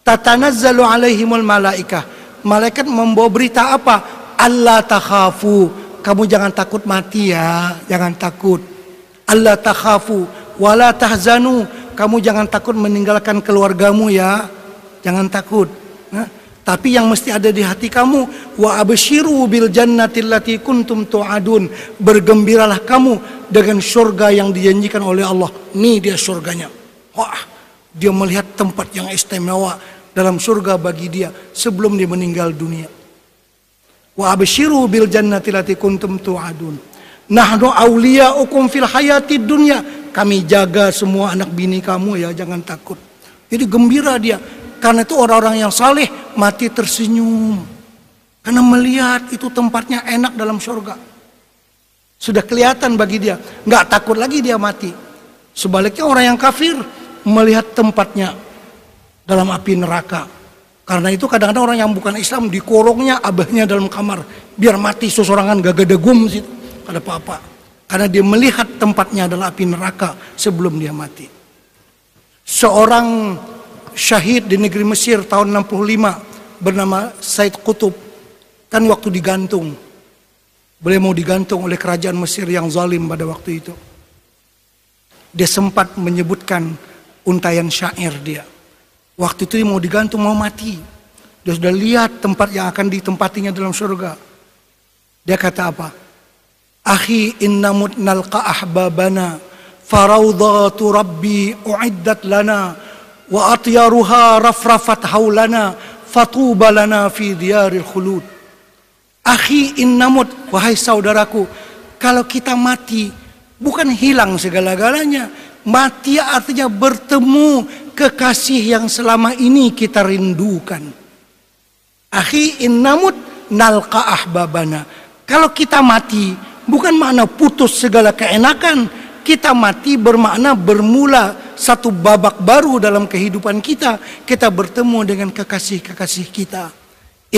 Tatanazzalu alaihimul malaikah, malaikat membawa berita apa? Allah takhafu, kamu jangan takut mati ya, jangan takut. Allah takhafu wala tahzanu, kamu jangan takut meninggalkan keluargamu ya, jangan takut. Tapi yang mesti ada di hati kamu, wa abshiru bil jannati allati kuntum tu'adun, bergembiralah kamu dengan surga yang dijanjikan oleh Allah. Ini dia surganya. Wah, dia melihat tempat yang istimewa dalam surga bagi dia sebelum dia meninggal dunia. Wa abshiru bil jannati lati kuntum tu'adun. Nahnu awliyaukum fil hayati dunya. Kami jaga semua anak bini kamu ya, jangan takut. Jadi gembira dia. Karena itu orang-orang yang saleh mati tersenyum. Karena melihat itu tempatnya enak dalam surga. Sudah kelihatan bagi dia, enggak takut lagi dia mati. Sebaliknya orang yang kafir melihat tempatnya dalam api neraka. Karena itu kadang-kadang orang yang bukan Islam dikorongnya abahnya dalam kamar biar mati sosorangan, gak ada gum sih, ada apa-apa. Karena dia melihat tempatnya adalah api neraka sebelum dia mati. Seorang syahid di negeri Mesir tahun 65 bernama Said Qutub, kan waktu digantung, beliau mau digantung oleh kerajaan Mesir yang zalim pada waktu itu, dia sempat menyebutkan untayan syair dia. Waktu itu dia mau digantung, mau mati, dia sudah lihat tempat yang akan ditempatinya dalam surga. Dia kata apa? Akhi innamut nalqa ahbabana faraudhatu rabbi u'iddat lana wa atyaruha rafrafat haulana fatuba lana fi diyaril khulud. Akhi innamut, wahai saudaraku, kalau kita mati bukan hilang segala-galanya. Mati artinya bertemu kekasih yang selama ini kita rindukan. Akhi innamut nalqa ahbabana. Kalau kita mati bukan makna putus segala keenakan. Kita mati bermakna bermula satu babak baru dalam kehidupan kita. Kita bertemu dengan kekasih-kekasih kita.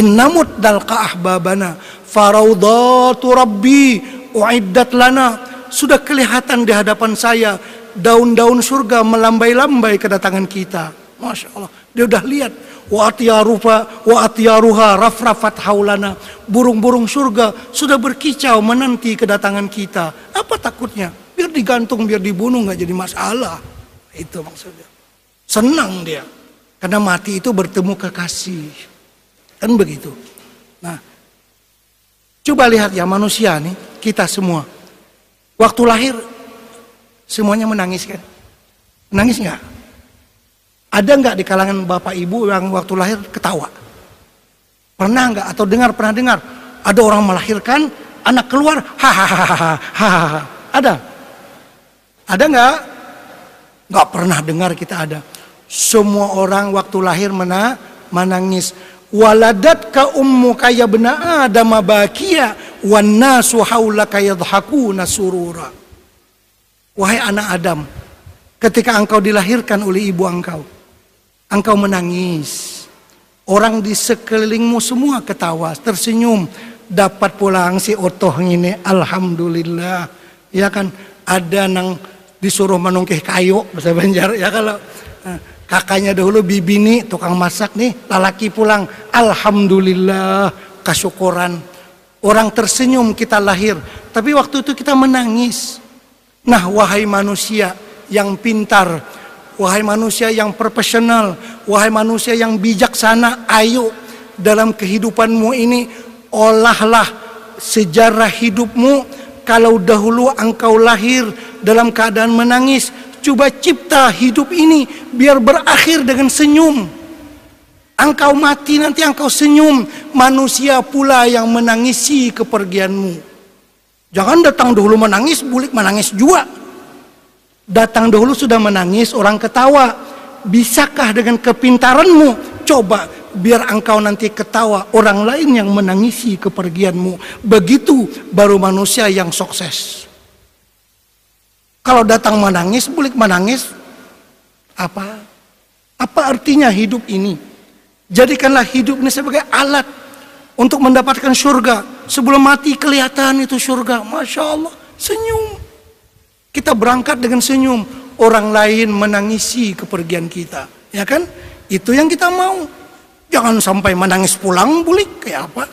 Innamut nalqa ahbabana faraudhatu rabbi u'iddat lana. Sudah kelihatan di hadapan saya daun-daun surga melambai-lambai kedatangan kita. Masya Allah, dia udah lihat. Wa atyaruha rafrafat haulana. Burung-burung surga sudah berkicau menanti kedatangan kita. Apa takutnya? Biar digantung, biar dibunuh, nggak jadi masalah. Itu maksudnya. Senang dia, karena mati itu bertemu kekasih. Kan begitu. Nah, coba lihat ya manusia nih, kita semua. Waktu lahir semuanya menangis kan? Menangis nggak? Ada nggak di kalangan bapak ibu yang waktu lahir ketawa? Pernah nggak? Atau pernah dengar? Ada orang melahirkan, anak keluar, hahaha. Ada? Ada nggak? Nggak pernah dengar kita ada. Semua orang waktu lahir menangis. Waladatka ummuka ya bna adama bakia wan nasu haulaka yadhakuna surura. Wahai anak Adam, ketika engkau dilahirkan oleh ibu engkau menangis. Orang di sekelilingmu semua ketawa, tersenyum, dapat pulang si otoh ngine, alhamdulillah. Ya kan, ada nang disuruh menungkih kayu bahasa Banjar ya, kalau kakaknya dahulu bibini tukang masak nih, lalaki pulang, alhamdulillah, kasyukuran. Orang tersenyum kita lahir, tapi waktu itu kita menangis. Nah, wahai manusia yang pintar, wahai manusia yang profesional, wahai manusia yang bijaksana, ayo dalam kehidupanmu ini olahlah sejarah hidupmu. Kalau dahulu engkau lahir dalam keadaan menangis, coba cipta hidup ini biar berakhir dengan senyum. Engkau mati nanti engkau senyum. Manusia pula yang menangisi kepergianmu. Jangan datang dahulu menangis, bulik menangis juga. Datang dahulu sudah menangis, orang ketawa. Bisakah dengan kepintaranmu? Coba biar engkau nanti ketawa orang lain yang menangisi kepergianmu. Begitu baru manusia yang sukses. Kalau datang menangis, bulik menangis, apa artinya hidup ini? Jadikanlah hidup ini sebagai alat untuk mendapatkan syurga. Sebelum mati kelihatan itu syurga. Masya Allah, senyum. Kita berangkat dengan senyum. Orang lain menangisi kepergian kita, ya kan? Itu yang kita mau. Jangan sampai menangis pulang, bulik. Kayak apa?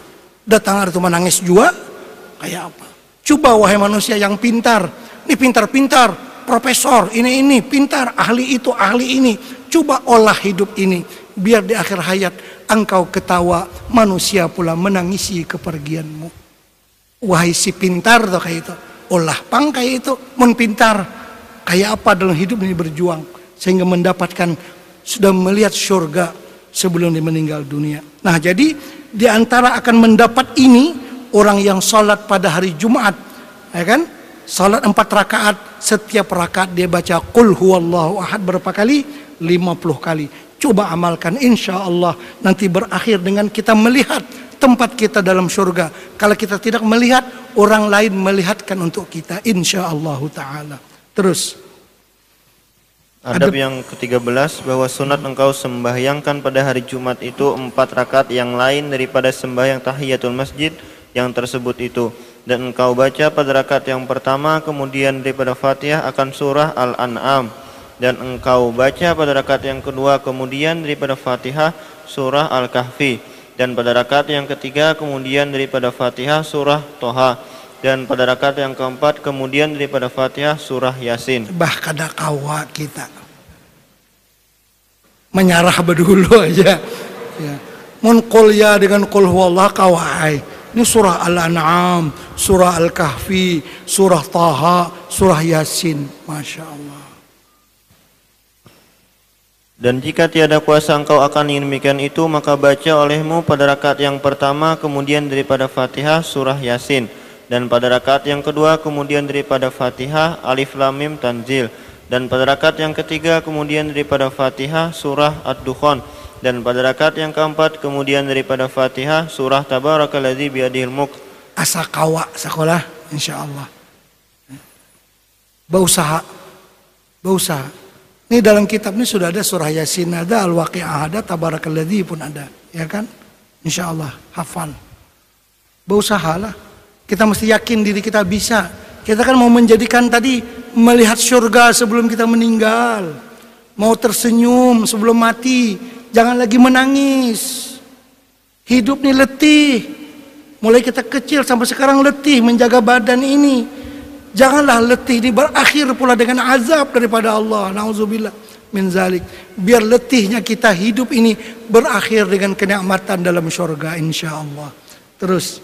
Datang hari itu menangis juga. Kayak apa? Coba wahai manusia yang pintar. Ini pintar-pintar, profesor, ini pintar, ahli itu, ahli ini. Coba olah hidup ini biar di akhir hayat engkau ketawa, manusia pula menangisi kepergianmu. Wahai si pintar tuh, kayak itu, olah pangkai itu, mun pintar, kayak apa dalam hidup ini berjuang sehingga mendapatkan, sudah melihat surga sebelum dia meninggal dunia. Nah, jadi di antara akan mendapat ini orang yang salat pada hari Jumat, ya kan? Salat 4 rakaat, setiap rakaat dia baca Qul huwallahu ahad berapa kali? 50 kali. Coba amalkan, insya Allah nanti berakhir dengan kita melihat tempat kita dalam syurga. Kalau kita tidak melihat, orang lain melihatkan untuk kita, insya Allah ta'ala. Terus adab yang ke-13, bahwa sunat engkau sembahyangkan pada hari Jumat itu 4 rakaat yang lain daripada sembahyang tahiyatul masjid yang tersebut itu. Dan engkau baca pada rakaat yang pertama, kemudian daripada Fatihah akan surah Al-An'am. Dan engkau baca pada rakaat yang kedua, kemudian daripada Fatihah surah Al-Kahfi. Dan pada rakaat yang ketiga, kemudian daripada Fatihah surah Toha. Dan pada rakaat yang keempat, kemudian daripada Fatihah surah Yasin. Bahkan kawa kita menyarah berdulu aja. Ya. Munqulya dengan Qul huwallah kawai. Ini surah Al-An'am, surah Al-Kahfi, surah Taha, surah Yasin. Masya Allah. Dan jika tiada kuasa engkau akan demikian itu, maka baca olehmu pada rakaat yang pertama, kemudian daripada Fatihah surah Yasin. Dan pada rakaat yang kedua, kemudian daripada Fatihah Alif Lam Mim Tanzil. Dan pada rakaat yang ketiga, kemudian daripada Fatihah surah Ad-Dukhan. Dan pada rakaat yang keempat, kemudian daripada Fatihah surah Tabarakalladzi biyadihil mulk. Asa kawa sekolah, insya Allah. Bausaha. Ini dalam kitab ini sudah ada surah Yasin, ada Al-Waqi'ah, ada Tabarakalladzi pun ada, ya kan? Insya Allah hafal. Bausahalah. Kita mesti yakin diri kita bisa. Kita kan mau menjadikan tadi, melihat surga sebelum kita meninggal, mau tersenyum sebelum mati. Jangan lagi menangis. Hidup ini letih. Mulai kita kecil sampai sekarang letih menjaga badan ini. Janganlah letih ini berakhir pula dengan azab daripada Allah. Nauzubillah min zalik. Biar letihnya kita hidup ini berakhir dengan kenikmatan dalam syurga, insya Allah. Terus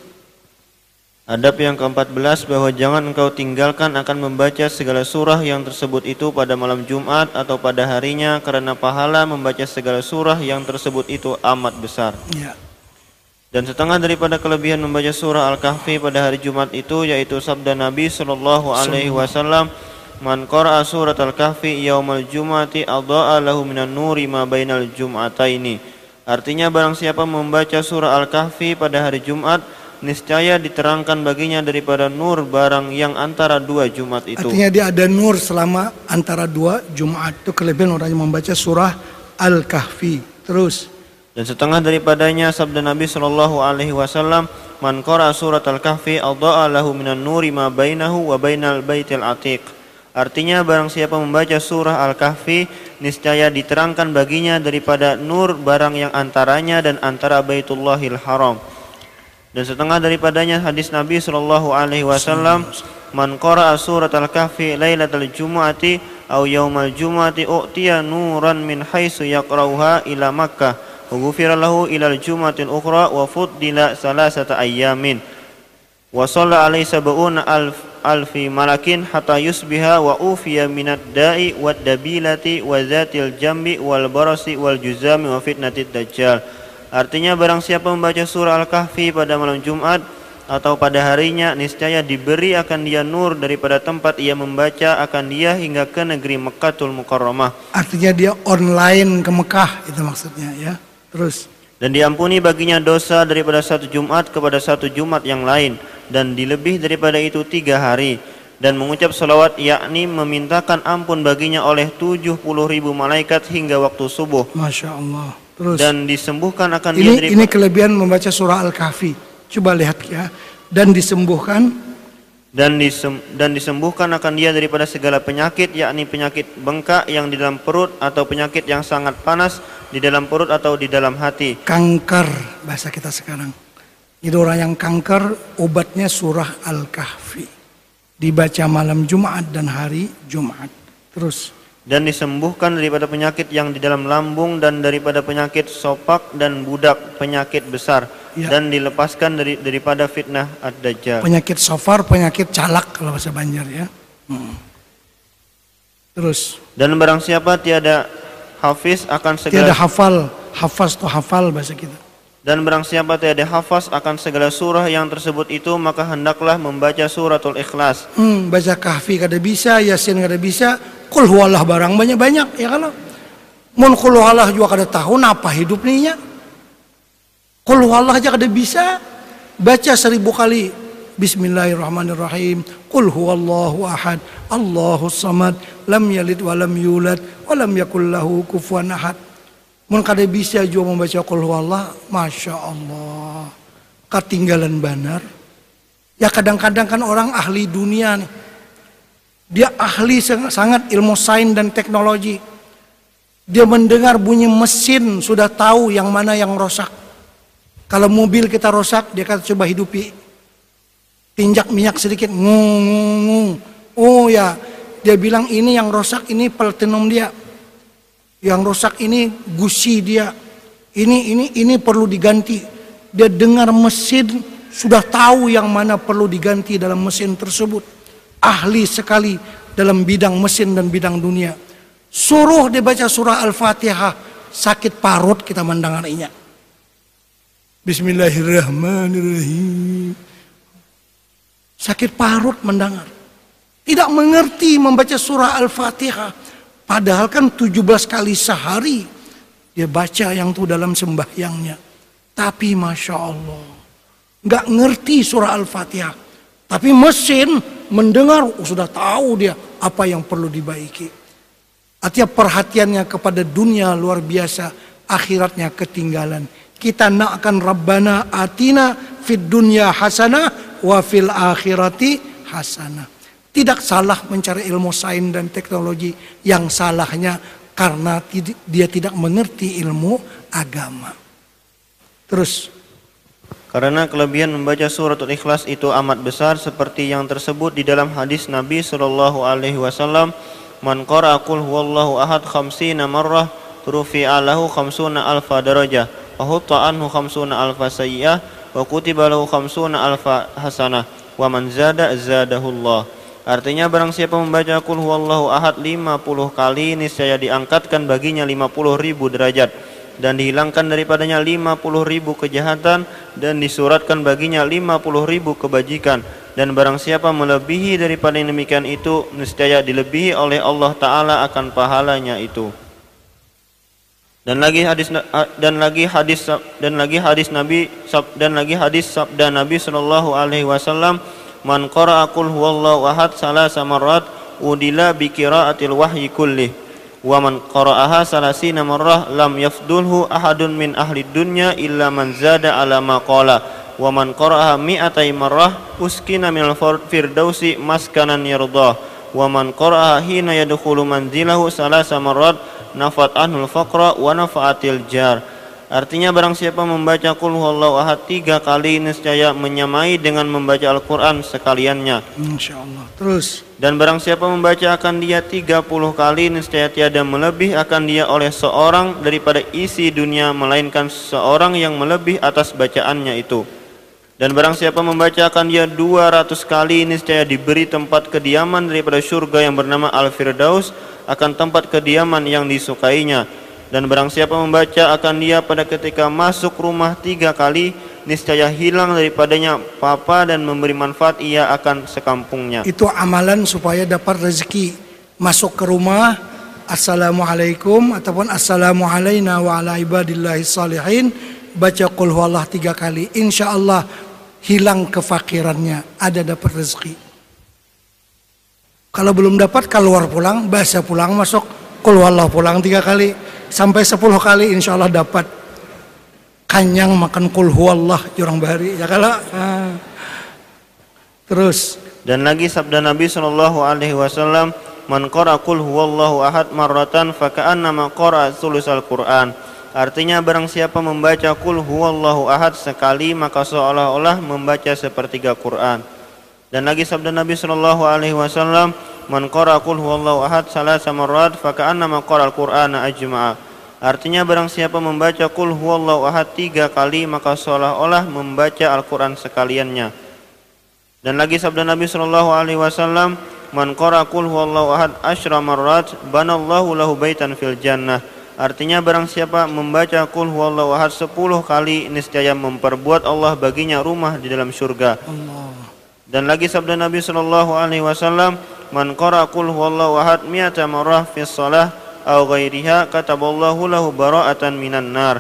adab yang ke-14, bahwa jangan engkau tinggalkan akan membaca segala surah yang tersebut itu pada malam Jumat atau pada harinya, karena pahala membaca segala surah yang tersebut itu amat besar. Ya. Dan setengah daripada kelebihan membaca surah Al-Kahfi pada hari Jumat itu, yaitu sabda Nabi SAW, Man qara'a surat Al-Kahfi yaumal Jum'ati adha'a lahu minan nuri ma bainal Jum'ataini. Artinya, barang siapa membaca surah Al-Kahfi pada hari Jumat, niscaya diterangkan baginya daripada nur barang yang antara 2 Jumat itu. Artinya dia ada nur selama antara 2 Jumat itu, kelebihan orang yang membaca surah Al-Kahfi. Terus, dan setengah daripadanya sabda Nabi SAW, Man qara'a surat Al-Kahfi adha'a lahu minan nuri ma bainahu wa bainal baitil atiq. Artinya, barang siapa membaca surah Al-Kahfi, niscaya diterangkan baginya daripada nur barang yang antaranya dan antara Baitullahil Haram. Dan setengah daripadanya hadis Nabi SAW, man qara'a surat al-kahfi lailatul jumu'ati aw yaumal jumu'ati u'tiya nuran min haitsu yaqra'uha ila Makkah wa ghufira lahu ila al-jumu'atil ukhra wa fuddila salasata ayyamin wa shalla 'alaihi sab'una alfi malakin hatta yusbiha wa ufiya minad da'i wad dabilati wa zatil jambi wal barasi wal juzami wa fitnatid dajjal. Artinya, barang siapa membaca surah Al-Kahfi pada malam Jumat atau pada harinya, niscaya diberi akan dia nur daripada tempat ia membaca akan dia hingga ke negeri Mekkatul Mukarramah. Artinya dia online ke Mekah, itu maksudnya ya. Terus, dan diampuni baginya dosa daripada satu Jumat kepada satu Jumat yang lain, dan dilebih daripada itu 3 hari, dan mengucap salawat, yakni memintakan ampun baginya oleh 70.000 malaikat hingga waktu subuh. Masya Allah. Terus, dan disembuhkan akan dia daripada... Ini kelebihan membaca surah Al-Kahfi. Coba lihat ya. Dan disembuhkan akan dia daripada segala penyakit, yakni penyakit bengkak yang di dalam perut atau penyakit yang sangat panas di dalam perut atau di dalam hati. Kanker bahasa kita sekarang. Jadi orang yang kanker, obatnya surah Al-Kahfi. Dibaca malam Jumat dan hari Jumat. Terus, dan disembuhkan daripada penyakit yang di dalam lambung dan daripada penyakit sopak dan budak, penyakit besar ya. Dan dilepaskan daripada fitnah ad-dajjal. Penyakit sofar, penyakit calak kalau bahasa Banjar ya. Terus, dan barang siapa tiada hafiz akan segala... Tiada hafal, hafaz atau hafal bahasa kita. Dan barang siapa tiada hafaz akan segala surah yang tersebut itu, maka hendaklah membaca suratul Ikhlas. Baca Kahfi kada bisa, Yasin kada bisa, Qul huwallah barang banyak-banyak ya kalau. Mun qul huwallah juga kada tahu napa hidup nih ya. Qul huwallah aja kada bisa. Baca 1000 kali Bismillahirrahmanirrahim. Qul huwallahu ahad, Allahus samad, lam yalid wa lam yulad wa lam yakul lahu kufuwan ahad. Mun kada bisa juga membaca qul huwallah, Masya Allah, ketinggalan banar. Ya kadang-kadang kan orang ahli dunia nih. Dia ahli sangat ilmu sains dan teknologi. Dia mendengar bunyi mesin sudah tahu yang mana yang rosak. Kalau mobil kita rosak, dia akan coba hidupi. Tinjak minyak sedikit, oh ya, dia bilang ini yang rosak, ini platinum dia. Yang rosak ini gusi dia. Ini perlu diganti. Dia dengar mesin sudah tahu yang mana perlu diganti dalam mesin tersebut. Ahli sekali dalam bidang mesin dan bidang dunia. Suruh dia baca surah Al-Fatihah, sakit parut kita mendengarinya. Bismillahirrahmanirrahim. Sakit parut mendengar. Tidak mengerti membaca surah Al-Fatihah. Padahal kan 17 kali sehari dia baca yang itu dalam sembahyangnya. Tapi Masya Allah, nggak ngerti surah Al-Fatihah. Tapi mesin mendengar, sudah tahu dia apa yang perlu dibaiki. Artinya perhatiannya kepada dunia luar biasa, akhiratnya ketinggalan. Kita nak akan Rabbana atina fid dunya hasanah wa fil akhirati hasanah. Tidak salah mencari ilmu sains dan teknologi, yang salahnya karena dia tidak mengerti ilmu agama. Terus, karena kelebihan membaca suratul Ikhlas itu amat besar, seperti yang tersebut di dalam hadis Nabi SAW, man qara'a qul huwallahu ahad 50 marrah rufi'a lahu 50 alfa darajah wa hutta anhu 50 alfa sayyi'ah wa kutiba lahu 50 alfa hasanah wa man zada zadahullah. Artinya, barang siapa membaca qul huwallahu ahad 50 kali, niscaya diangkatkan baginya 50.000 derajat, dan dihilangkan daripadanya 50.000 kejahatan, dan disuratkan baginya 50.000 kebajikan. Dan barang siapa melebihi daripada yang demikian itu, niscaya dilebihi oleh Allah Ta'ala akan pahalanya itu. Dan lagi hadis sabda Nabi SAW, man qara'a qul huwallahu ahad salasa marrat udila bi qira'atil wahyi kullih wa man qara'aha salasina marrah lam yafdulhu ahadun min ahli dunya illa man zada ala ma qala wa man qara'aha mi'atai marrah uskina minal firdausi maskanan yardah wa man qara'aha hina yadkhulu manzilahu salasa marrat nafat anhul faqra wa nafa'atil jar. Artinya barang siapa membaca Qul Huwallahu Ahad 3 kali niscaya menyamai dengan membaca Al-Qur'an sekaliannya. Insyaallah. Terus, dan barang siapa membaca akan dia 30 kali niscaya tiada melebih akan dia oleh seorang daripada isi dunia melainkan seorang yang melebih atas bacaannya itu. Dan barang siapa membaca akan dia 200 kali niscaya diberi tempat kediaman daripada surga yang bernama Al-Firdaus akan tempat kediaman yang disukainya. Dan barang siapa membaca akan dia pada ketika masuk rumah 3 kali niscaya hilang daripadanya papa dan memberi manfaat ia akan sekampungnya. Itu amalan supaya dapat rezeki. Masuk ke rumah Assalamualaikum ataupun Assalamualaikum wa ala ibadillahi salihin, baca Qul Huwallah 3 kali, insyaallah hilang kefakirannya, ada dapat rezeki. Kalau belum dapat, keluar pulang, baca pulang, masuk Qul Huwallah pulang 3 kali sampai 10 kali insyaallah dapat. Kanyang makan Qul Huwallah jurang bahari ya kalau terus. Dan lagi sabda Nabi SAW, man qara Qul Huwallahu Ahad marratan faka'annama qara sulusal Quran. Artinya barang siapa membaca Qul Huwallahu Ahad sekali maka seolah-olah membaca sepertiga Quran. Dan lagi sabda Nabi SAW, man qara Qul Huwallahu Ahad salasa marrat faka'annama qara al-Qur'ana ajma'a. Artinya barang siapa membaca Qul Huwallahu Ahad 3 kali maka seolah-olah membaca Al-Qur'an sekaliannya. Dan lagi sabda Nabi SAW, man qara Qul Huwallahu Ahad asyra marrat banallahu lahu baitan fil jannah. Artinya barang siapa membaca Qul Huwallahu Ahad 10 kali niscaya memperbuat Allah baginya rumah di dalam surga. Dan lagi sabda Nabi SAW, man qara Qul Huwallahu Ahad 100 marrah fi shalah au ghairiha kataballahu lahu bara'atan minan nar.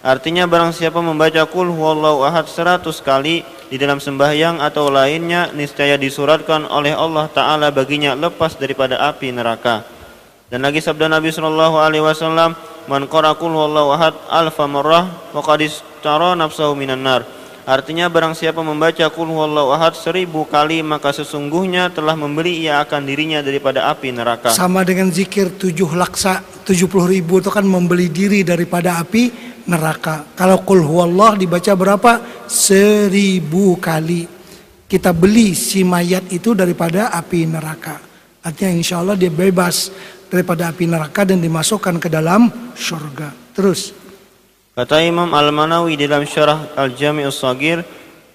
Artinya barang siapa membaca Qul Huwallahu Ahad 100 kali di dalam sembahyang atau lainnya niscaya disuratkan oleh Allah Ta'ala baginya lepas daripada api neraka. Dan lagi sabda Nabi SAW, man qara Qul Huwallahu Ahad alfa marrah faqad istara nafsahu minan nar. Artinya barang siapa membaca Qul Huwallahu Ahad 1000 kali maka sesungguhnya telah membeli ia akan dirinya daripada api neraka. Sama dengan zikir 7 laksa 70.000 itu kan membeli diri daripada api neraka. Kalau Qul Huwallah dibaca berapa? 1000 kali. Kita beli si mayat itu daripada api neraka. Artinya insya Allah dia bebas daripada api neraka dan dimasukkan ke dalam surga. Terus, kata Imam Al-Manawi dalam Syarah Al-Jami' As-Saghir,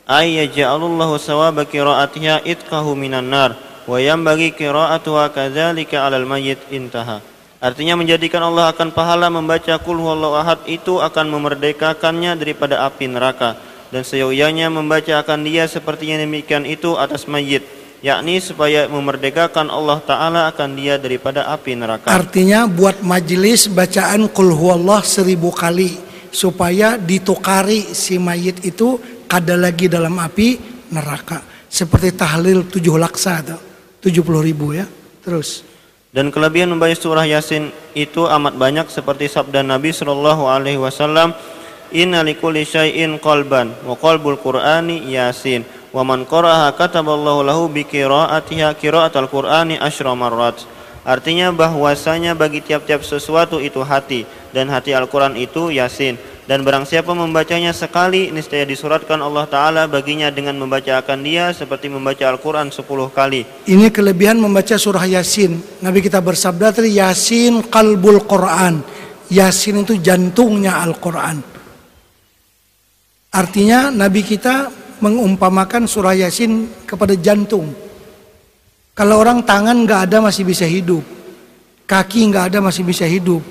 ay yaj'alullahu sawaba qira'atiha itqahu minan nar wa yanbaghi qira'atuha kadzalika 'alal mayyit intaha. Artinya menjadikan Allah akan pahala membaca Qul Huwallahu Ahad itu akan memerdekakannya daripada api neraka, dan seyogyanya membaca akan dia sepertinya demikian itu atas mayit, yakni supaya memerdekakan Allah Ta'ala akan dia daripada api neraka. Artinya buat majelis bacaan Qul Huwallah 1000 kali supaya ditukari si mayit itu kada lagi dalam api neraka, seperti tahlil 7 laksa atau 70.000 ya. Terus, dan kelebihan membaca surah Yasin itu amat banyak seperti sabda Nabi SAW, inna likulli syai'in qalban wa qalbul qur'ani Yasin wa man qara'aha kataballahu lahu bi qira'atiha qira'atal qur'ani asyra marrat. Artinya bahwasanya bagi tiap-tiap sesuatu itu hati, dan hati Al-Quran itu Yasin. Dan barang siapa membacanya sekali niscaya disuratkan Allah Ta'ala baginya dengan membaca akan dia seperti membaca Al-Quran 10 kali. Ini kelebihan membaca surah Yasin. Nabi kita bersabda tadi, Yasin qalbul Quran. Yasin itu jantungnya Al-Quran. Artinya Nabi kita mengumpamakan surah Yasin kepada jantung. Kalau orang tangan nggak ada masih bisa hidup, kaki nggak ada masih bisa hidup.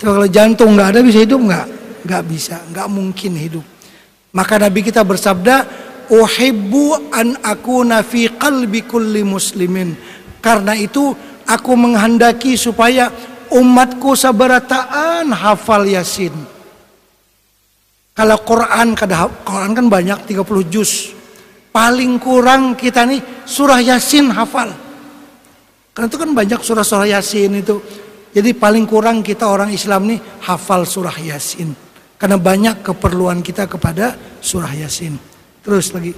Tapi kalau jantung nggak ada bisa hidup nggak? Nggak bisa, nggak mungkin hidup. Maka Nabi kita bersabda, "Uhibbu an akuna fi qalbi kulli muslimin." Karena itu aku menghendaki supaya umatku sabarataan hafal Yasin. Kalau Quran kan banyak 30 juz. Paling kurang kita nih surah Yasin hafal. Karena itu kan banyak surah-surah Yasin itu. Jadi paling kurang kita orang Islam nih hafal surah Yasin. Karena banyak keperluan kita kepada surah Yasin. Terus lagi.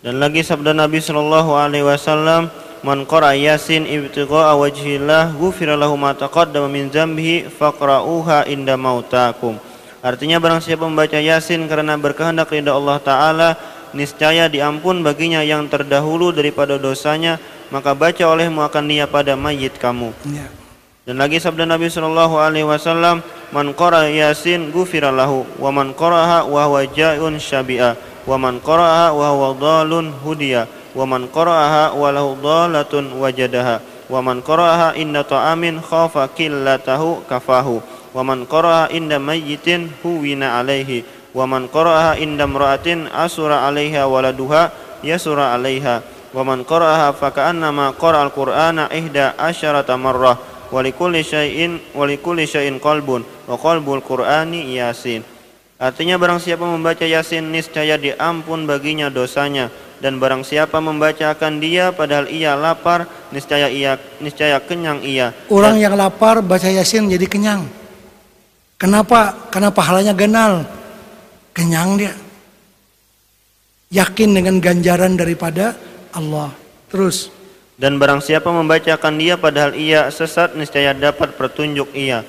Dan lagi sabda Nabi SAW, man qara Yasin ibtigha'a wajhillah ghufira lahu ma taqaddama min dzambihi faqra'uha inda mautakum. Artinya barang siapa membaca Yasin karena berkehendak ridha Allah Ta'ala, niscaya diampun baginya yang terdahulu daripada dosanya, maka baca olehmu akan dia pada mayit kamu. Dan lagi sabda Nabi SAW, man qara Yasin gufira lahu, wa man qaraha wa huwa ja'un syabi'a, wa man qaraha wa huwa dhalun hudiya, wa man qaraha wa lahu dhalatun wajadaha, wa man qaraha inda ta'amin khafa qillatahu kafahu, wa man qara'a inda mayyitin huwina alaihi, wa man qara'a inda imra'atin asura alaiha waladuha yasura alaiha, wa man qara'a faka'annama qara'al qur'ana ihda asyarata marrah, wa likulli syai'in qalbun, wa qalbul qur'ani Yasin. Artinya barang siapa membaca Yasin niscaya diampun baginya dosanya, dan barang siapa membacakan dia padahal ia lapar, niscaya kenyang ia. Orang yang lapar baca Yasin jadi kenyang. Kenapa? Karena pahalanya ganal. Kenyang dia. Yakin dengan ganjaran daripada Allah. Terus. Dan barang siapa membacakan dia padahal ia sesat, niscaya dapat petunjuk ia.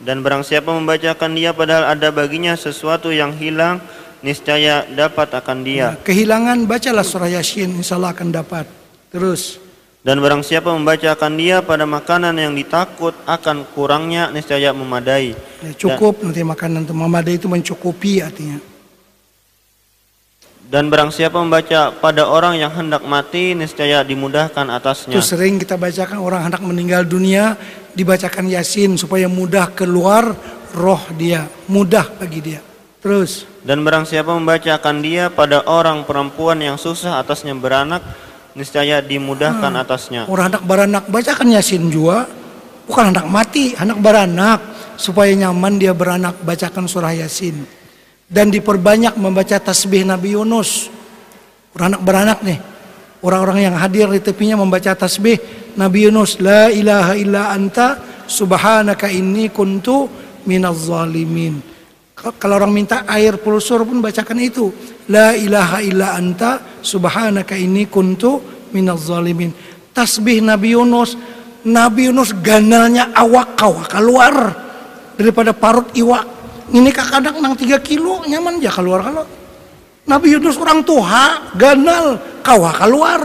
Dan barang siapa membacakan dia padahal ada baginya sesuatu yang hilang, niscaya dapat akan dia. Kehilangan, bacalah surah Yasin, insya Allah akan dapat. Terus. Dan barang siapa membacakan dia pada makanan yang ditakut akan kurangnya, niscaya memadai. Cukup nanti makanan itu, memadai itu mencukupi artinya. Dan barang siapa membaca pada orang yang hendak mati, niscaya dimudahkan atasnya. Itu sering kita bacakan, orang hendak meninggal dunia dibacakan Yasin supaya mudah keluar roh dia, mudah bagi dia. Terus. Dan barang siapa membacakan dia pada orang perempuan yang susah atasnya beranak, niscaya dimudahkan atasnya. Orang hendak beranak bacakan Yasin jua, bukan hendak mati, hendak beranak supaya nyaman dia beranak, bacakan surah Yasin. Dan diperbanyak membaca tasbih Nabi Yunus. Orang hendak beranak nih, orang-orang yang hadir di tepinya membaca tasbih Nabi Yunus, la ilaha illa anta subhanaka inni kuntu minaz zalimin. Kalau orang minta air pulsur pun bacakan itu, la ilaha illa anta subhanaka inni kuntu minaz zalimin. Tasbih Nabi Yunus, Nabi Yunus ganalnya awak-awak keluar daripada parut iwak. Ini kadang nang 3 kilo nyaman aja keluar. Kalau Nabi Yunus orang tuha ganal kawak keluar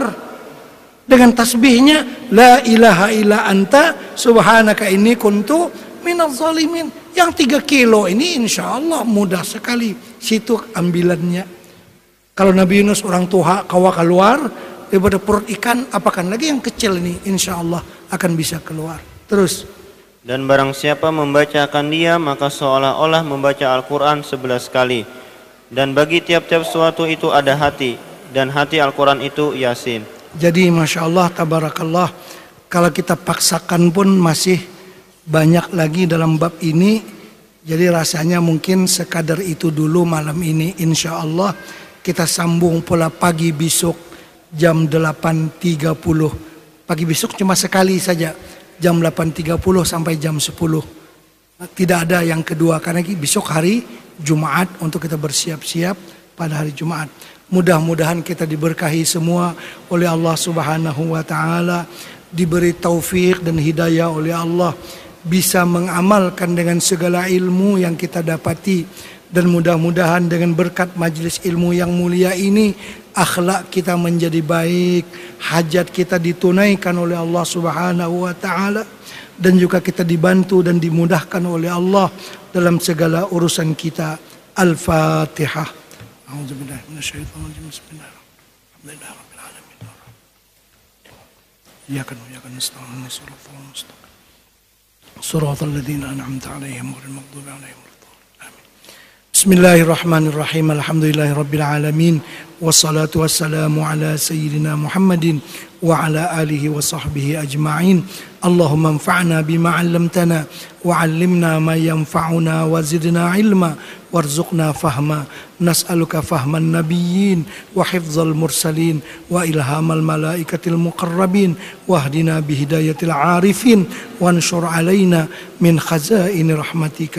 dengan tasbihnya, la ilaha illa anta subhanaka inni kuntu minaz zalimin. Yang 3 kilo ini insya Allah mudah sekali. Situ ambilannya. Kalau Nabi Yunus orang tua kawa keluar daripada perut ikan, apakan lagi yang kecil ini, insya Allah akan bisa keluar. Terus. Dan barang siapa membacakan dia, maka seolah-olah membaca Al-Quran 11 kali. Dan bagi tiap-tiap suatu itu ada hati, dan hati Al-Quran itu Yasin. Jadi masya Allah, tabarakallah, kalau kita paksakan pun masih banyak lagi dalam bab ini. Jadi rasanya mungkin sekadar itu dulu malam ini. Insya Allah kita sambung pula pagi besok jam 8.30. Pagi besok cuma sekali saja, jam 8.30 sampai jam 10. Tidak ada yang kedua, karena besok hari Jumat untuk kita bersiap-siap pada hari Jumat. Mudah-mudahan kita diberkahi semua oleh Allah Subhanahu wa Ta'ala, diberi taufik dan hidayah oleh Allah, bisa mengamalkan dengan segala ilmu yang kita dapati. Dan mudah-mudahan dengan berkat majelis ilmu yang mulia ini, akhlak kita menjadi baik, hajat kita ditunaikan oleh Allah Subhanahu wa Ta'ala, dan juga kita dibantu dan dimudahkan oleh Allah dalam segala urusan kita. Al-Fatihah. A'udzubillahi minasyaitonirrajim. Bismillahirrahmanirrahim. Iyyaka nasta'inu wa iyyaka nasta'in. صراط الذين أنعمت عليهم غير المغضوب عليهم ولا الضالين. بسم الله الرحمن الرحيم. الحمد لله رب العالمين، والصلاة والسلام على سيدنا محمد وعلى آله وصحبه أجمعين. اللهم انفعنا بما علمتنا وعلمنا ما ينفعنا وزدنا علما وارزقنا فهما. نسألك فهم النبيين وحفظ المرسلين وإلهام الملائكة المقربين، واهدنا بهداية العارفين، وانشر علينا من خزائن رحمتك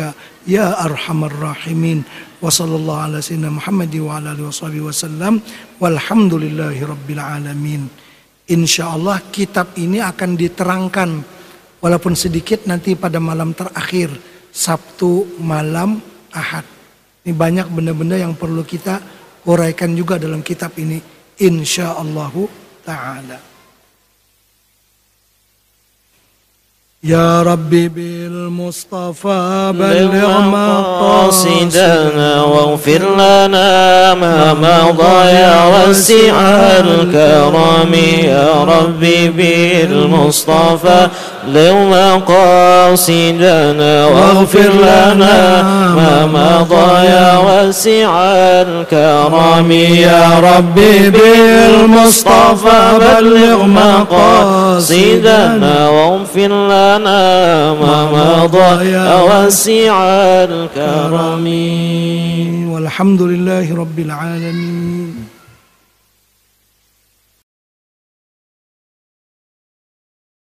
يا أرحم الراحمين. وصلى الله على سيدنا محمد وعلى آله وصحبه وسلم. والحمد لله رب العالمين. Insya Allah kitab ini akan diterangkan walaupun sedikit nanti pada malam terakhir Sabtu malam Ahad. Ini banyak benda-benda yang perlu kita uraikan juga dalam kitab ini, insyaallah ta'ala. Ya Rabbi bil Mustafa baligh maqasidana waghfir lana ma madha ya wasi'al karami. Ya Rabbi bil Mustafa baligh maqasidana waghfir lana ma madha ya wasi'al karami. Ya Rabbi bil Mustafa baligh maqasidana waghfir lana ما مضى يا واسع الكرم. والحمد لله رب العالمين.